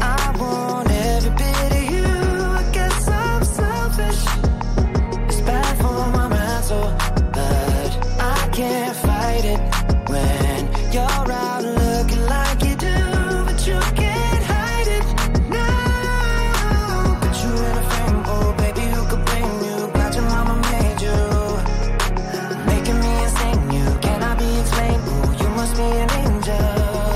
I want every bit of you. I guess I'm selfish. It's bad for my mental, but I can't fight it when you're out looking like you do, but you can't hide it. No, put you in a frame, oh baby, who could blame you? Glad your mama made you. Making me insane, you cannot be explained. Ooh, you must be an angel.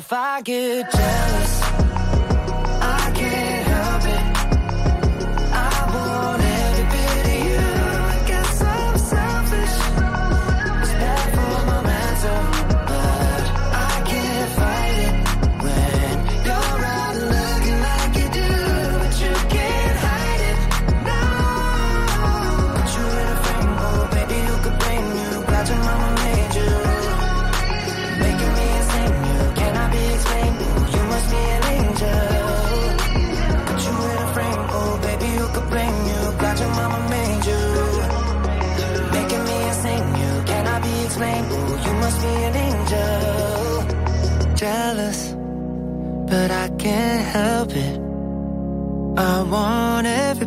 if I get jealous. I can't help it. I want every bit of you. I guess I'm selfish. It's bad for my mental, but I can't fight it when you're out looking like you do. But you can't hide it, no. But you in a frame, oh baby, who could blame you? Glad your mama made you. Making me insane, you cannot be explained. You must be an angel. Your mama made you, making me insane. You cannot be explained. Ooh, you must be an angel. Jealous, but I can't help it. I want every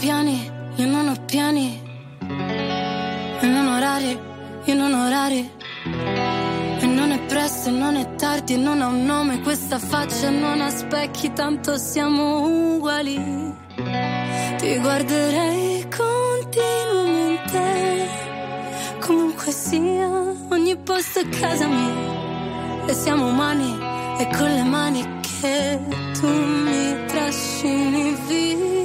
Piani, e non orari, io non orari. E non è presto, e non è tardi, e non ha un nome questa faccia, non ha specchi, tanto siamo uguali. Ti guarderei continuamente, comunque sia, ogni posto è casa mia. E siamo umani, e con le mani che tu mi trascini via.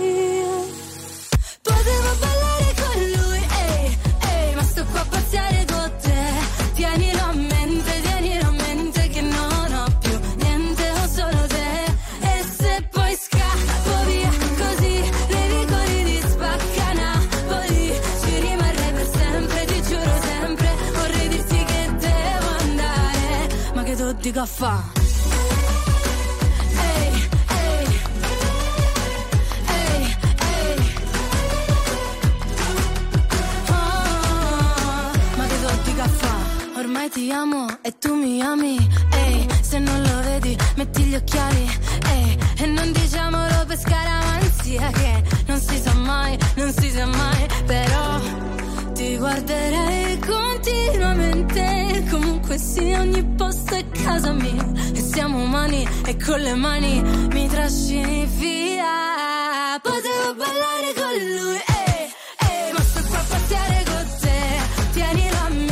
Potevo ballare con lui, ehi, hey, hey, ehi, ma sto qua a pazziare con te. Tienilo a mente che non ho più niente, ho solo te. E se poi scappo via così, nei vicoli di Spacca Napoli, ci rimarrei per sempre, ti giuro sempre. Vorrei dirti che devo andare, ma che tu dico a fa'? Ormai ti amo e tu mi ami, ehi, se non lo vedi metti gli occhiali, ehi, e non diciamolo per scaramanzia che non si sa mai, non si sa mai, però ti guarderei continuamente, comunque sia ogni posto è casa mia, e siamo umani e con le mani mi trascini via. Potevo ballare con lui, ehi, ehi, ma sto qua a pazziare con te, tienilo a me.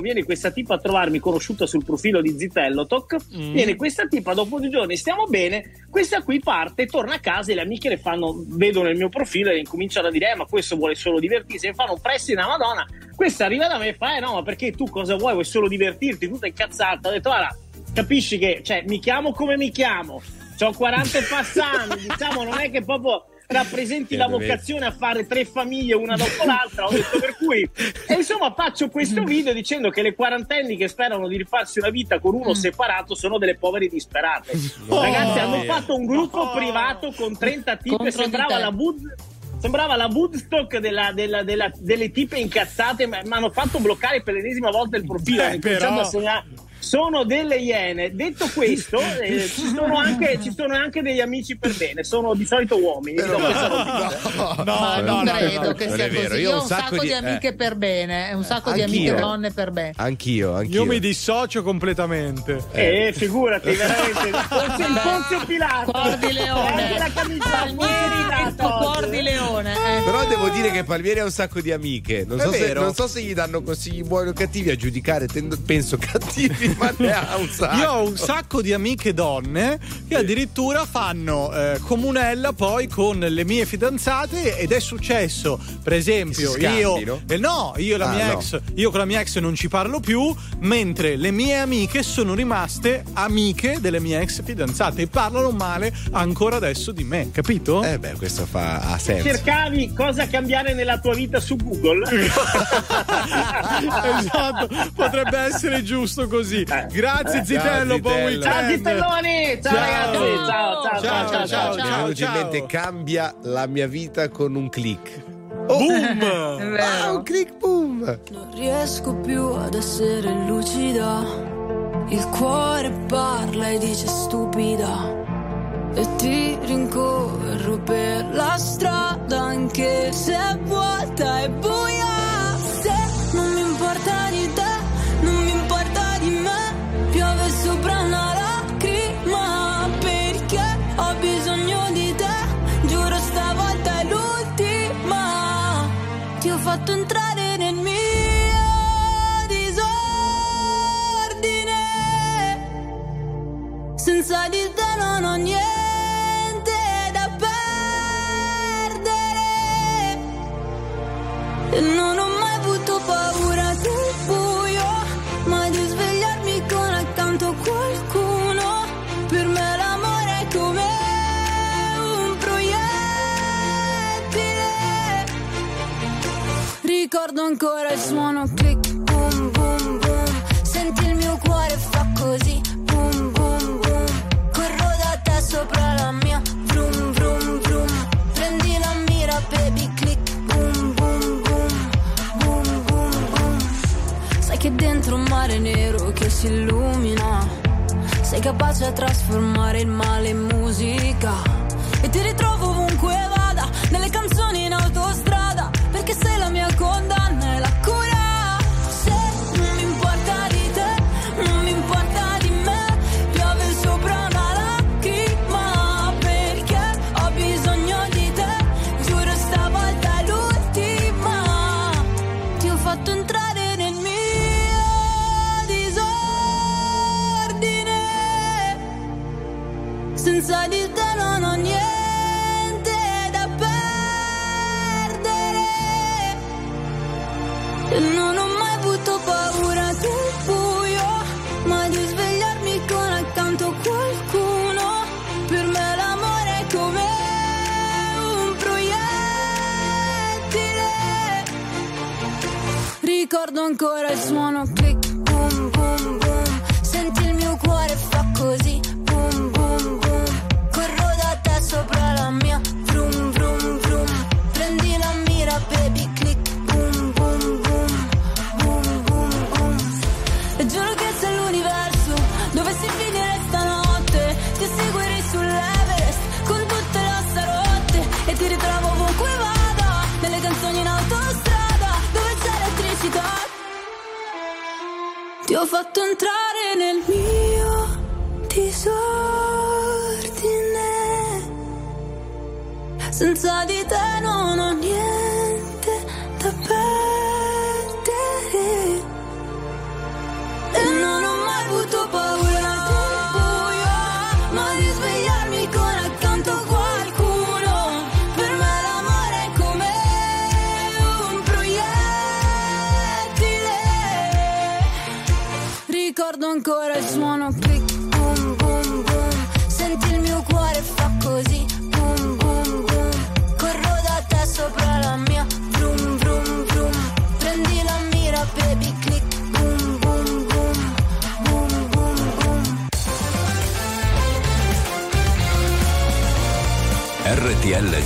viene questa tipa a trovarmi, conosciuta sul profilo di Zitello Talk, viene questa tipa, dopo 2 giorni stiamo bene, questa qui parte, torna a casa e le amiche vedono il mio profilo e incominciano a dire ma questo vuole solo divertirsi, e fanno pressi da Madonna. Questa arriva da me e fa no, ma perché tu cosa vuoi? Vuoi solo divertirti? Tutta incazzata. Ho detto guarda, capisci che mi chiamo come mi chiamo, c'ho 40 e passani, diciamo non è che proprio rappresenti la vocazione a fare 3 famiglie una dopo l'altra. Ho detto per cui, e insomma faccio questo video dicendo che le quarantenni che sperano di rifarsi una vita con uno separato sono delle povere disperate. Ragazzi, hanno fatto un gruppo privato con 30 tipe, sembrava la Woodstock delle tipe incazzate, ma hanno fatto bloccare per l'ennesima volta il profilo. Sono delle iene. Detto questo, ci sono anche degli amici per bene, sono di solito uomini. Non credo che sia così. Io ho un sacco di amiche per bene, un sacco di amiche donne per bene. Anch'io. Io mi dissocio completamente. Figurati, veramente. Forse il Ponzio Pilato. Cuor di leone. Anche la camicia. Cuor di leone. Però devo dire che Palmieri ha un sacco di amiche. Non so se gli danno consigli buoni o cattivi a giudicare. Penso cattivi. Ma ne ha un sacco. Io ho un sacco di amiche donne che addirittura fanno comunella poi con le mie fidanzate, ed è successo per esempio io con la mia ex non ci parlo più, mentre le mie amiche sono rimaste amiche delle mie ex fidanzate e parlano male ancora adesso di me, capito? Questo ha senso. Cercavi cosa cambiare nella tua vita su Google? Esatto, potrebbe essere giusto così. Grazie Zitello, buon weekend. Ciao ragazzi, ciao. Ciao. Cambia la mia vita con un click. Boom! Un click boom. Non riesco più ad essere lucida. Il cuore parla e dice stupida. E ti rincorro per la strada anche se è vuota e buia. Se non mi importa di te, non mi importa di me, piove sopra una lacrima perché ho bisogno di te, giuro stavolta è l'ultima. Ti ho fatto entrare nel mio disordine, senza di te non ho niente da perdere e non ho mai avuto paura del buio, ma di svegliarmi con accanto qualcuno. Per me l'amore è come un proiettile. Ricordo ancora il suono click boom boom boom. Senti il mio cuore fa così boom boom boom. Corro da te sopra la mia vroom vroom vroom. Prendi la mira baby click boom boom boom boom boom boom. Sai che dentro un mare nero che si illumina sei capace a trasformare il male in musica, e ti ritrovo ovunque vada, nelle canzoni in autostrada, perché sei la mia condanna e la cura. Se non mi importa di te, non mi importa di me, piove sopra una lacrima perché ho bisogno di te. Giuro stavolta è l'ultima. Ti ho fatto entrare nel mio disordine, senza di te non ho niente. Non ho mai avuto paura del buio, ma di svegliarmi con accanto qualcuno. Per me l'amore è come un proiettile. Ricordo ancora il suono click, boom, boom, boom. Senti il mio cuore fa così, boom, boom, boom. Corro da te sopra la mia, vroom, vroom, vroom. Prendi la mira, baby, click. Giuro che se l'universo dovessi finire stanotte, ti seguirei sull'Everest con tutte le ossa rotte. E ti ritrovo ovunque vada, nelle canzoni in autostrada, dove c'è elettricità. Ti ho fatto entrare nel mio disordine, senza di te non ho niente da perdere. E non ho mai avuto paura del buio, ma di svegliarmi con accanto qualcuno. Per me l'amore è come un proiettile. Ricordo ancora il suono click, boom, boom, boom. Senti il mio cuore fa così, boom, boom, boom. Corro da te sopra la mia, vroom, vroom, vroom. Prendi la mira, baby, click. RTL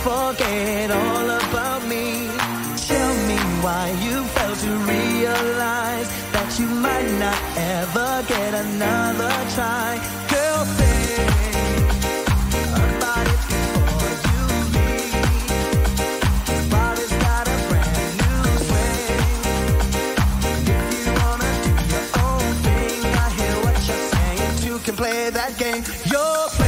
Forget all about me. Tell me why you failed to realize that you might not ever get another try. Girl, think about it before you leave. Body's got a brand new way. If you wanna do your own thing, I hear what you're saying. You can play that game. You're playing.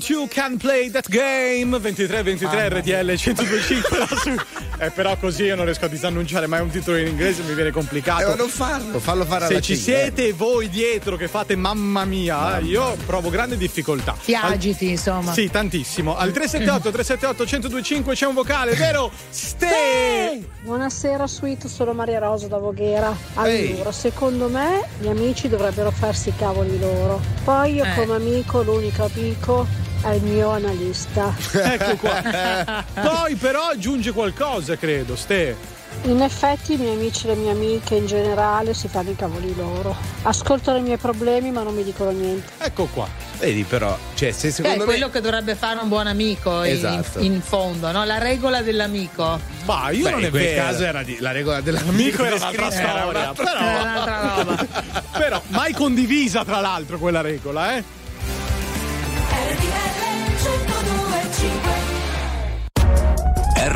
Don't You Can Play That Game. 23 RTL 125. Però così io non riesco a disannunciare mai un titolo in inglese, mi viene complicato. Non farlo. Fallo fare alla Cinzia. Se ci siete voi dietro che fate mamma mia, io provo grande difficoltà. Ti agiti, insomma. Sì, tantissimo. Al 378-378-1025 c'è un vocale, vero? Ste! Buonasera, Sweet, sono Maria Rosa da Voghera. Allora, secondo me gli amici dovrebbero farsi i cavoli loro. Poi io come amico, l'unico amico è il mio analista. Ecco qua. Poi però aggiunge qualcosa, credo, Ste. In effetti i miei amici e le mie amiche in generale si fanno i cavoli loro. Ascoltano i miei problemi ma non mi dicono niente. Ecco qua. Vedi però, cioè, se secondo me... quello che dovrebbe fare un buon amico, esatto. in fondo, no? La regola dell'amico. Ma io non è vero. In quel caso era la regola dell'amico era un'altra storia. Era un'altra roba. Però mai condivisa tra l'altro quella regola, eh?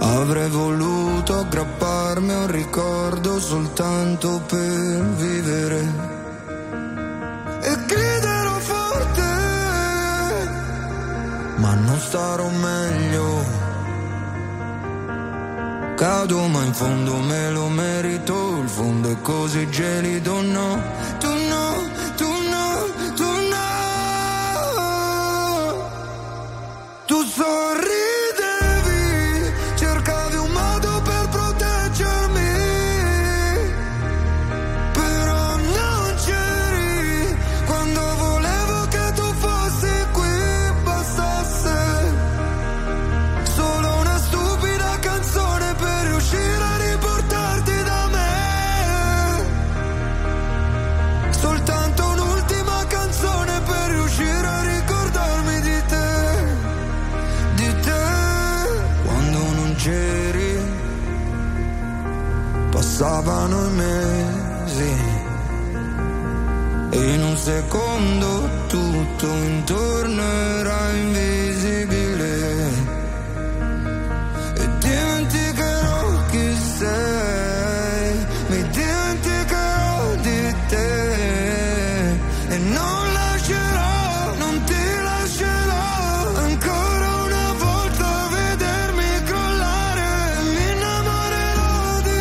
avrei voluto aggrapparmi a un ricordo soltanto per vivere e griderò forte, ma non starò meglio. Cado ma in fondo me lo merito, il fondo è così gelido, no, tu no, tu no, tu no, tu sorridi. Passavano i mesi e in un secondo tutto intorno era invisibile e dimenticherò chi sei, mi dimenticherò di te e non lascerò, non ti lascerò ancora una volta vedermi crollare, mi innamorerò di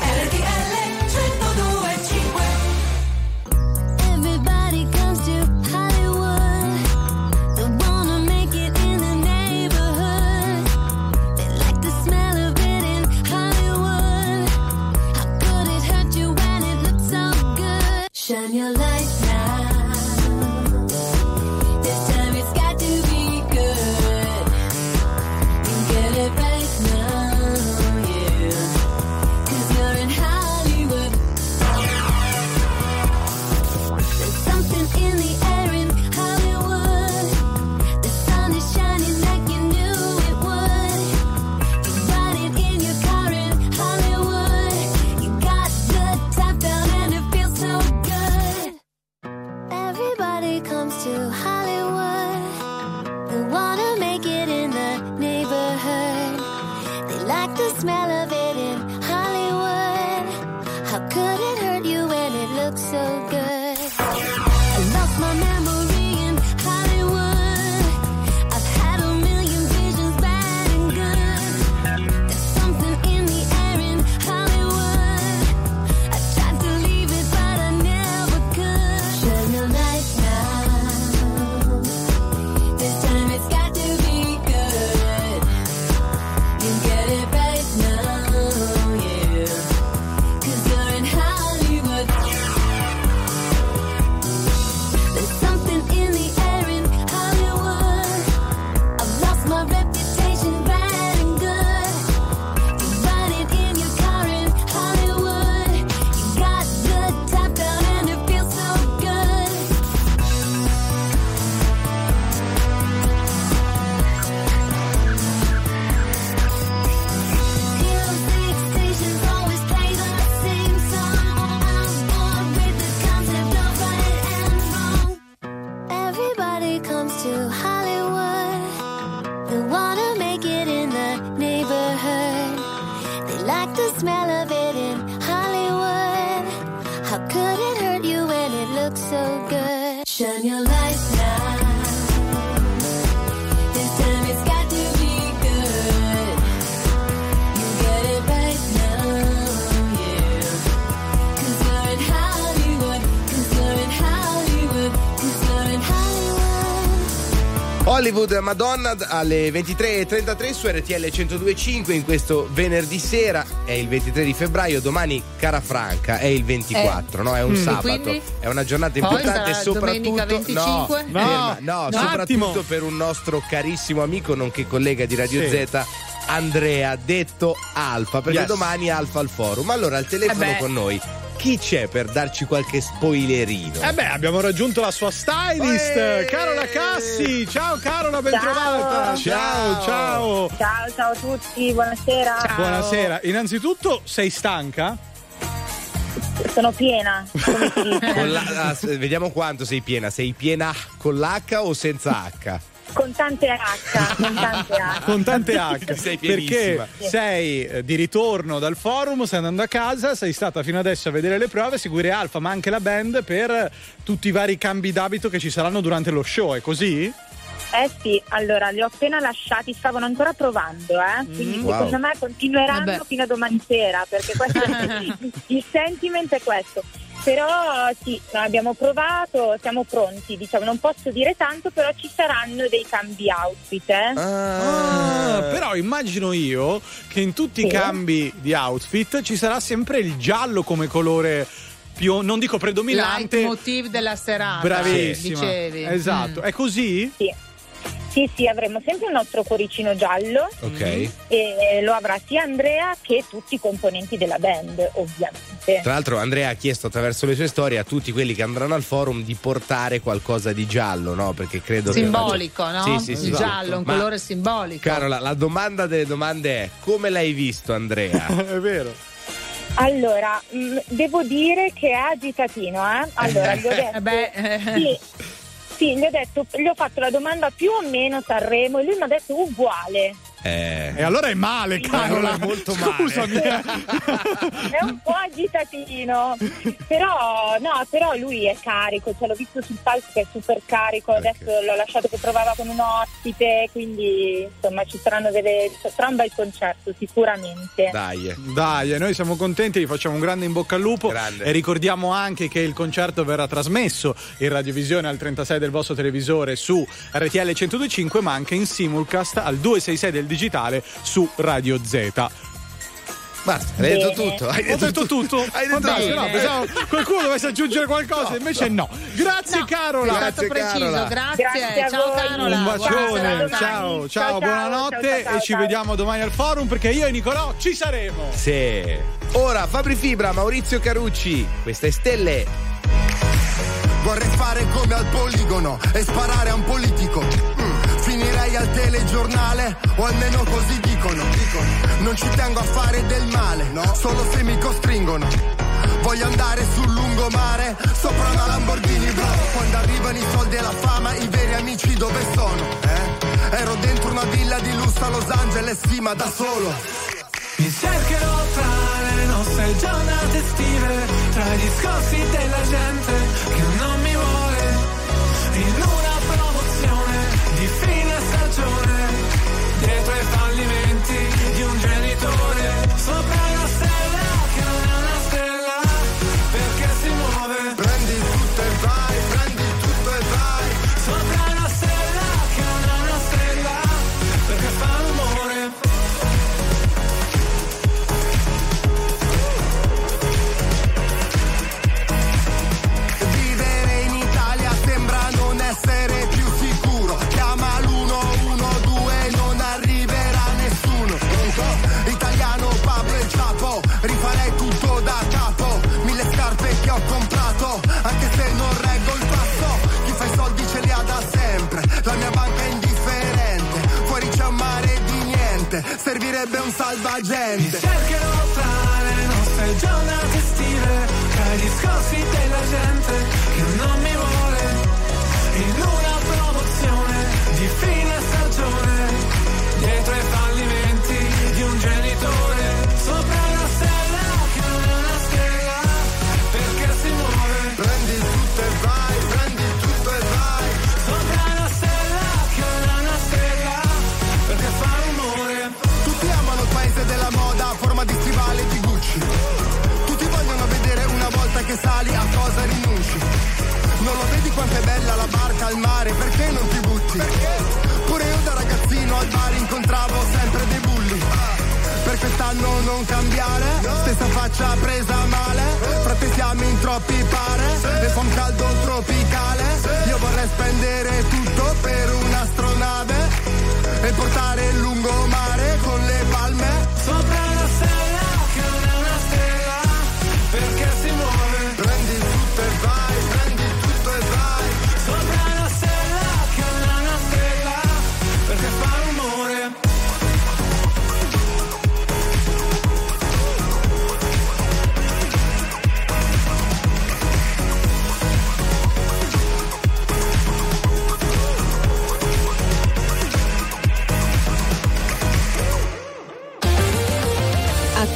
RTL 102.5. Everybody comes to Hollywood. Hollywood Madonna alle 23.33 su RTL 102.5 in questo venerdì sera. È il 23 di febbraio, domani, cara Franca, è il 24, no? È un sabato, quindi? È una giornata importante e soprattutto 25? No, soprattutto attimo. Per un nostro carissimo amico, nonché collega di Radio Z, Andrea, detto Alfa, perché domani è Alfa al forum. Allora al telefono con noi chi c'è per darci qualche spoilerino? Abbiamo raggiunto la sua stylist, Carola Cassi. Ciao Carola, bentrovata. Ciao a tutti, buonasera. Ciao. Buonasera, innanzitutto sei stanca? Sono piena, come si dice. Vediamo quanto sei piena. Sei piena con l'H o senza H? Con tante H. Sei pienissima. Perché sei di ritorno dal forum, stai andando a casa, sei stata fino adesso a vedere le prove, a seguire Alfa, ma anche la band per tutti i vari cambi d'abito che ci saranno durante lo show, è così? Sì, allora li ho appena lasciati, stavano ancora provando, quindi secondo me continueranno fino a domani sera, perché questo il sentiment è questo. Però sì, abbiamo provato, siamo pronti, diciamo, non posso dire tanto, però ci saranno dei cambi outfit, però immagino io che in tutti i cambi di outfit ci sarà sempre il giallo come colore più, non dico predominante, il motivo della serata. Bravissima, dicevi. Esatto, è così? Sì, avremo sempre il nostro cuoricino giallo, e lo avrà sia Andrea che tutti i componenti della band, ovviamente. Tra l'altro Andrea ha chiesto attraverso le sue storie a tutti quelli che andranno al forum di portare qualcosa di giallo, no? Perché credo simbolico, che... no? Sì, il giallo, un colore simbolico. Carola, la domanda delle domande è: come l'hai visto Andrea? È vero. Allora, devo dire che è agitatino, Allora, gli ho detto Sì, gli ho fatto la domanda più o meno Sanremo e lui mi ha detto uguale. E allora è male, Carola, molto male. Scusami. È un po' agitatino. Però lui è carico, l'ho visto sul palco che è super carico, adesso l'ho lasciato che provava con un ospite, quindi insomma ci saranno sarà un bel concerto sicuramente. Dai, noi siamo contenti, vi facciamo un grande in bocca al lupo. Grande. E ricordiamo anche che il concerto verrà trasmesso in radiovisione al 36 del vostro televisore su RTL 102.5, ma anche in simulcast al 266 del digitale su Radio Z. Basta, hai detto tutto. Hai detto tutto. No, pensavo qualcuno dovesse aggiungere qualcosa, no, invece no. Grazie, no, Carola. Grazie, Carola. Grazie. Ciao, Carola. Un bacione. Ciao, buonanotte. Ciao. E ci vediamo domani al forum, perché io e Nicolò ci saremo. Sì. Ora Fabri Fibra, Maurizio Carucci. Queste stelle. Vorrei fare come al poligono e sparare a un politico. Finirei al telegiornale, o almeno così dicono. Non ci tengo a fare del male, no, solo se mi costringono. Voglio andare sul lungomare, sopra una Lamborghini, bravo. Quando arrivano i soldi e la fama, i veri amici dove sono? Ero dentro una villa di lusso a Los Angeles, sì, ma da solo. Mi cercherò tra le nostre giornate estive, tra i discorsi della gente che non mi vuole, in una promozione di fine stagione, dietro ai fallimenti di un genitore, sopra una stella che non è una stella, perché si muove. Prendi tutto e vai, prendi tutto e vai, sopra una stella che non è una stella, perché fa rumore. Vivere in Italia sembra non essere più sicuro, chiama l'112, non arriverà nessuno. Italiano Pablo e Chapo, rifarei tutto da capo, 1000 scarpe che ho comprato, anche se non reggo il passo. Chi fa i soldi ce li ha da sempre, la mia banca è indifferente, fuori c'è un mare di niente, servirebbe un salvagente. Mi cercherò tra le nostre giornate estive, tra i discorsi della gente che non mi vuole, in una promozione di fine stagione, dietro ai fallimenti di un genitore, sopra una stella che non è una stella, perché si muove. Prendi tutto e vai, prendi tutto e vai, sopra una stella che non è una stella, perché fa rumore. Tutti amano il paese della moda a forma di stivale di Gucci, tutti vogliono vedere una volta che sali a cosa rinunci. Non lo vedi quanto è bella la barca al mare, perché non ti butti? Perché? Pure io da ragazzino al bar incontravo sempre dei bulli. Per quest'anno non cambiare, stessa faccia presa male, frate siamo in troppi pare, e fa un caldo tropicale. Io vorrei spendere tutto per un'astronave e portare il lungomare con le palme sopra la stella che non è una stella, perché si muove. Prendi tutto e vai, prendi tutto e vai, sopra una stella che non è una stella, perché fa rumore.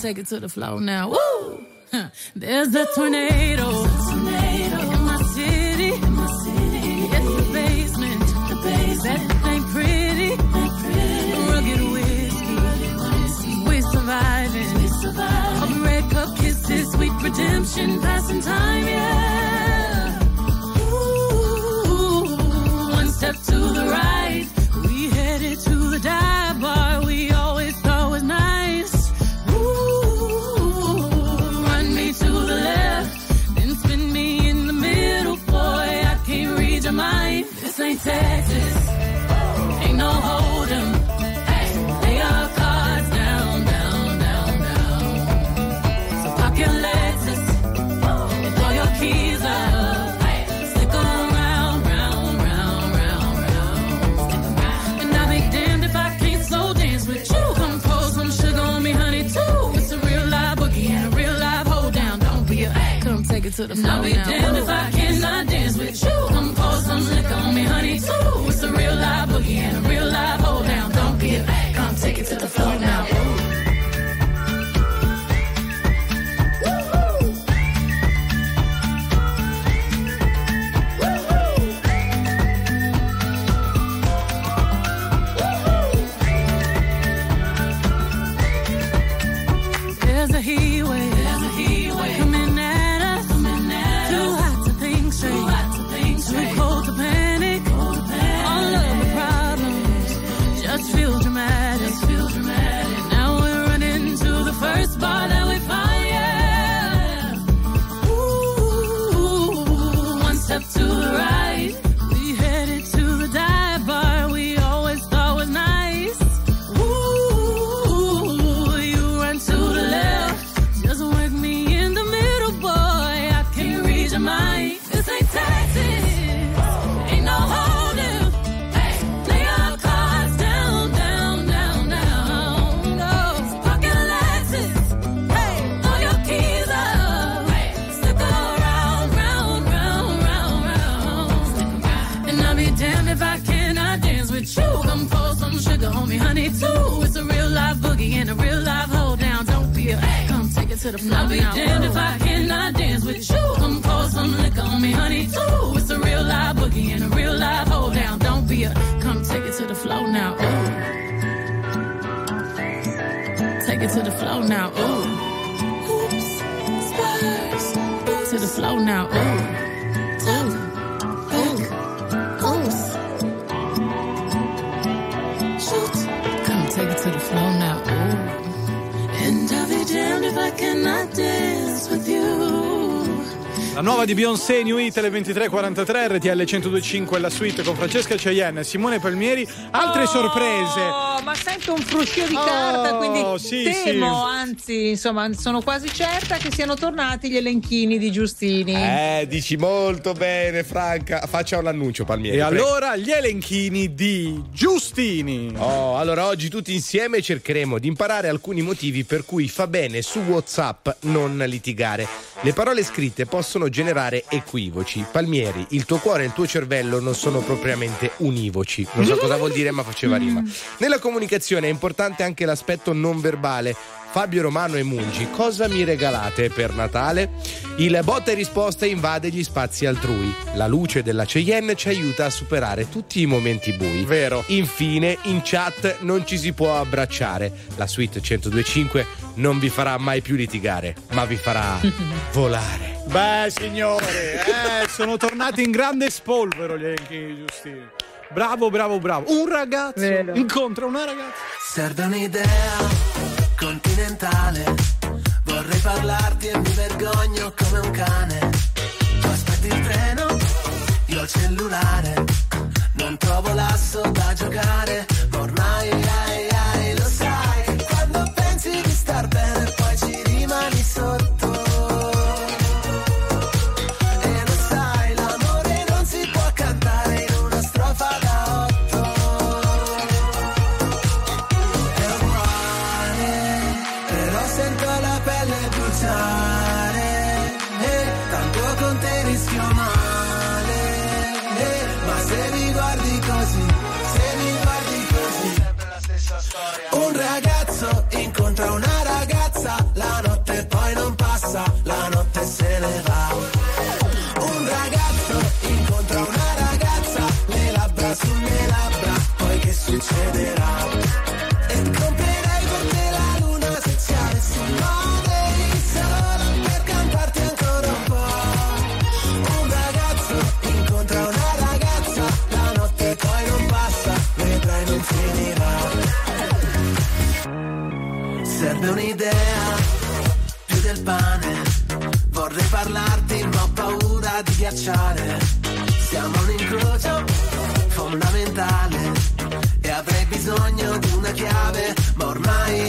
Take it to the floor now. Woo! Huh. There's a tornado. In my city. It's the basement. That ain't pretty. Rugged whiskey. We're surviving. Of red cup kisses, sweet redemption, passing time, yeah. Ooh, one step to the right. We headed to the dive bar. We always thought was nice. Mind. This ain't Texas, ain't no hold'em. Hey, lay our cards down, down, down, down. So pop your Lexus and throw your keys. to the floor now. I'll be damned if I cannot dance with you. Come pour some liquor on me, honey, too. It's a real live boogie and a real live hold down. Don't get back, come take it to the floor now. I'll be damned if I cannot dance with you. Come pour some liquor on me, honey, too. It's a real live boogie and a real live hold down. Don't be a, come take it to the floor now, ooh. Take it to the floor now, ooh. Oops, spurs. To the floor now, ooh. Oops. Shoot. Come take it to the floor now, ooh. La nuova di Beyoncé, New Hit, alle 23:43, RTL 102.5, la suite con Francesca Caienne, Simone Palmieri. Altre sorprese. Ma sento un fruscio di carta, quindi sì, temo, anzi, insomma, sono quasi certa che siano tornati gli elenchini di Giustini. Dici molto bene, Franca. Faccia l'annuncio, Palmieri. E allora, gli elenchini di Giustini. Allora, oggi tutti insieme cercheremo di imparare alcuni motivi per cui fa bene su WhatsApp non litigare. Le parole scritte possono generare equivoci. Palmieri, il tuo cuore e il tuo cervello non sono propriamente univoci. Non so cosa vuol dire, ma faceva rima. Nella comunicazione è importante anche l'aspetto non verbale. Fabio Romano e Mungi, cosa mi regalate per Natale? Il botta e risposta invade gli spazi altrui. La luce della Cayenne ci aiuta a superare tutti i momenti bui. Vero. Infine, in chat non ci si può abbracciare. La suite 102.5 non vi farà mai più litigare, ma vi farà volare. Beh, signore, sono tornati in grande spolvero gli elenchi Giustini. Bravo, bravo, bravo. Un ragazzo vero. Incontra una ragazza. Serve un'idea continentale, vorrei parlarti e mi vergogno come un cane. Tu aspetti il treno, io il cellulare, non trovo l'asso da giocare, ormai lo sai che quando pensi di star bene poi ci rimani sotto. E lo sai, l'amore non si può cantare in una strofa da 8. Un ragazzo incontra una ragazza, la notte poi non passa, la notte se ne va. Un ragazzo incontra una ragazza, le labbra sulle labbra, poi che succederà? E comprerei con te la luna se ci avessi un modo di solo per cantarti ancora un po'. Un ragazzo incontra una ragazza, la notte poi non passa, vedrai non finirà. Serve un'idea, più del pane, vorrei parlarti ma ho paura di ghiacciare. Siamo un incrocio fondamentale e avrei bisogno di una chiave, ma ormai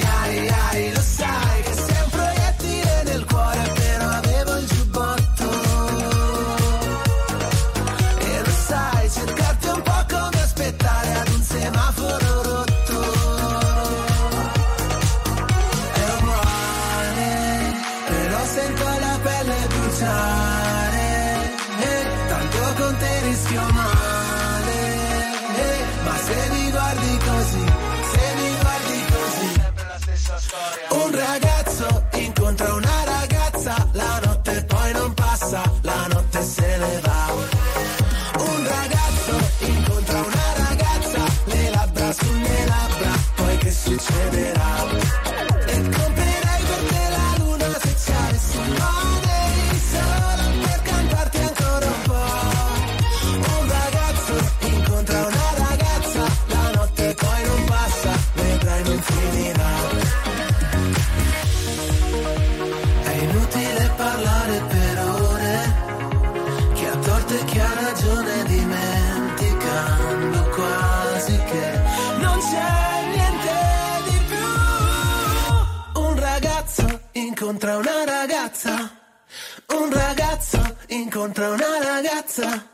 lo sai che sei un proiettile nel cuore, però avevo il giubbotto. E lo sai, cercarti un po' come aspettare ad un semaforo rotto. Sento la pelle bruciare. se mi guardi così, se mi guardi così, è sempre la stessa storia. Un ragazzo incontra una ragazza, la notte poi non passa, la notte se ne va. Un ragazzo incontra una ragazza, le labbra sulle labbra, poi che succederà? Incontra una ragazza, un ragazzo incontra una ragazza,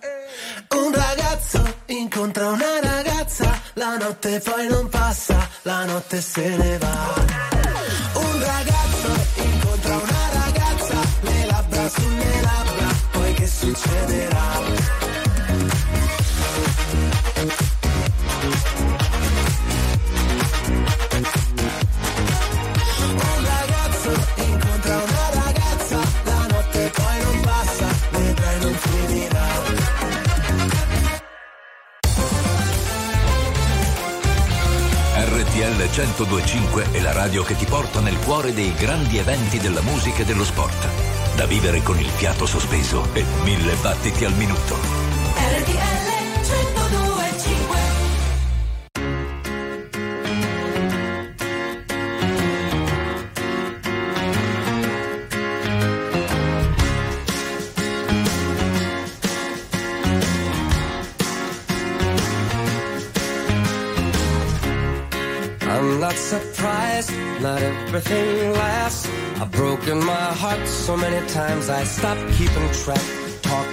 un ragazzo incontra una ragazza, la notte poi non passa, la notte se ne va. Un ragazzo incontra una ragazza, le labbra sulle labbra, poi che succederà? RTL 102.5 è la radio che ti porta nel cuore dei grandi eventi della musica e dello sport. Da vivere con il fiato sospeso e 1000 battiti al minuto. RTL 102.5. I'm not surprised, not everything lasts. I've broken my heart so many times I stopped keeping track. Talk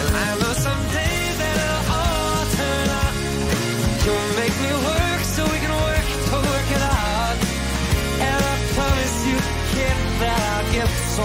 And I know someday that it'll all turn out. You'll make me work so we can work to work it out. And I promise you, kid, that I'll give so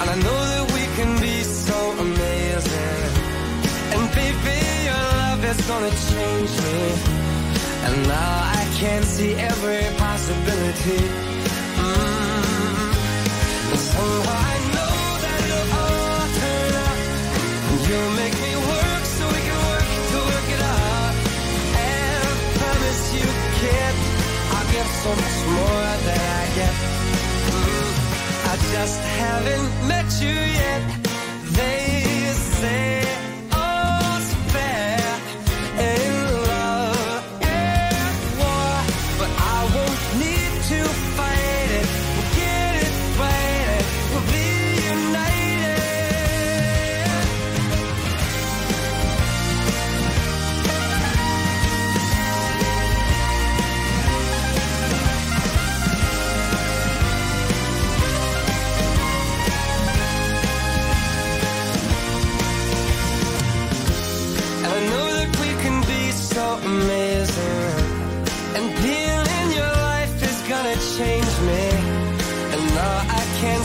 And I know that we can be so amazing. And baby, your love is gonna change me. And now I can see every possibility. And somehow I know that it'll all turn out. You'll make me work so we can work to work it out. And I promise you, kid, I'll give so much more than I get. I just haven't met you yet. They say all's fair in love and war, but I won't need to fight it. We'll get it right, we'll be united. And I know that we can be so amazing. And being in your life is gonna change me. And now I can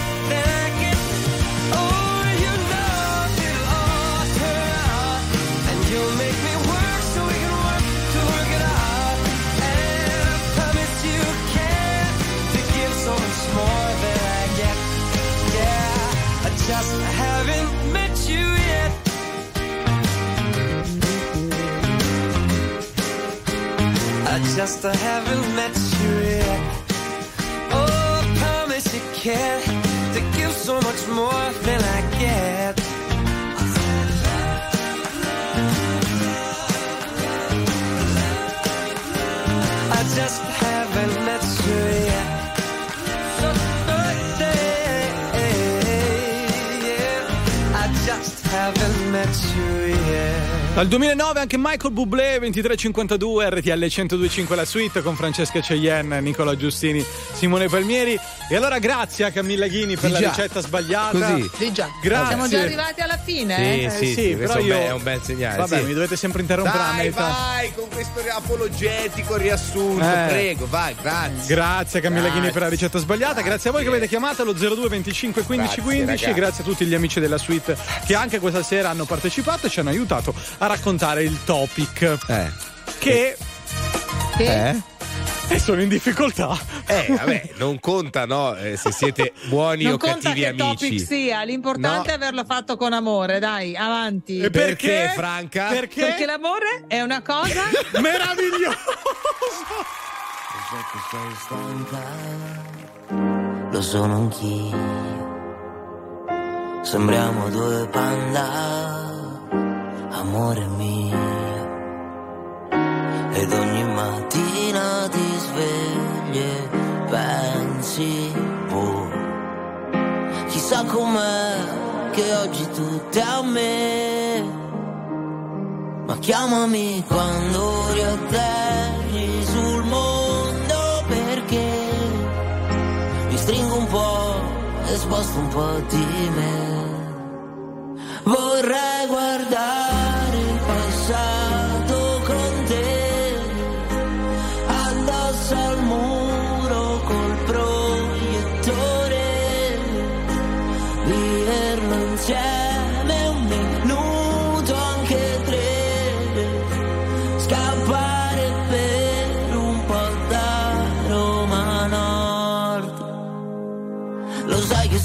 that I get. Oh, you know it'll all turn out. And you'll make me work so we can work to work it out. And I promise you, just I haven't met you yet. Oh, I promise you can't, to give so much more than I get. I just haven't met you yet. So yeah, I just haven't met you yet. Dal 2009 anche Michael Bublé, 23:52, RTL 102.5 La Suite, con Francesca Ceienne, Nicola Giustini, Simone Palmieri. E allora grazie a Camilla Ghini per la ricetta sbagliata. Così. Già. Grazie. Siamo già arrivati alla fine. Sì, però io... è un bel segnale. Vabbè, mi dovete sempre interrompere. Vai con questo apologetico riassunto, prego, vai, grazie. Grazie a Camilla Ghini per la ricetta sbagliata. Grazie a voi che avete chiamato allo 02 25 15 15. Grazie a tutti gli amici della Suite che anche questa sera hanno partecipato e ci hanno aiutato a raccontare il topic e sono in difficoltà. Vabbè, non conta, no? Se siete buoni non o cattivi amici. Non conta che topic sia, l'importante è averlo fatto con amore, dai, avanti. E perché, Franca? Perché l'amore è una cosa meravigliosa. Lo so che sei stanca, lo sono anch'io. Sembriamo due panda, amore mio, ed ogni mattina ti svegli e pensi, boh, chissà com'è che oggi tu ti ami. Ma chiamami quando riatterri sul mondo, perché mi stringo un po' e sposto un po' di me. Vorrei guardare il passato con te, addosso al muro col proiettore, viverlo insieme un minuto, anche tre, scappare per un po' da Roma Nord. Lo sai che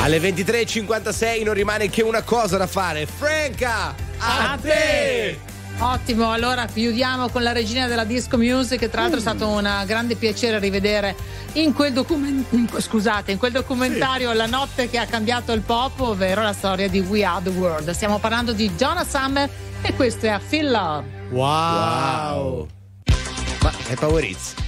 Alle 23:56 non rimane che una cosa da fare. Franca, a te! Ottimo, allora chiudiamo con la regina della disco music. Tra l'altro è stato un grande piacere rivedere in quel documentario La notte che ha cambiato il pop, ovvero la storia di We Are The World. Stiamo parlando di Donna Summer e questo è I Feel Love. Wow. Ma è Powerizzi.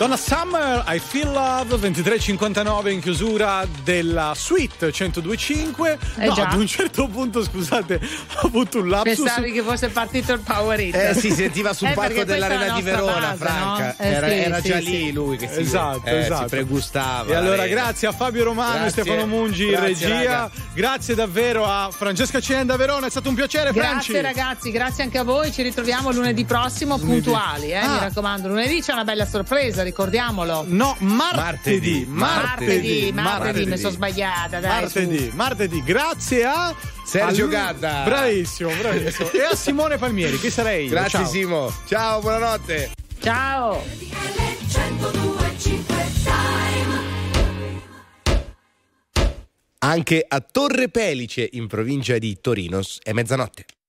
Donna Summer, I Feel Love, 23:59 in chiusura della suite 102.5. No, già. Ad un certo punto, scusate, ho avuto un lapsus. Pensavi che fosse partito il Power Hit. Si sentiva sul palco dell'Arena di Verona, base, Franca. No? Era già lì lui che si esatto. Si pregustava. E allora grazie a Fabio Romano, grazie. Stefano Mungi in regia. Raga. Grazie davvero a Francesca Cenda Verona, è stato un piacere, Franci. Grazie ragazzi, grazie anche a voi. Ci ritroviamo lunedì prossimo puntuali, mi raccomando. Lunedì c'è una bella sorpresa, ricordiamolo. No, martedì. Mi sono sbagliata, dai. Martedì. Grazie a Sergio Gadda. Bravissimo. E a Simone Palmieri, che sarei io. Grazie, ciao. Simo. Ciao, buonanotte. Ciao. Anche a Torre Pelice, in provincia di Torino, è mezzanotte.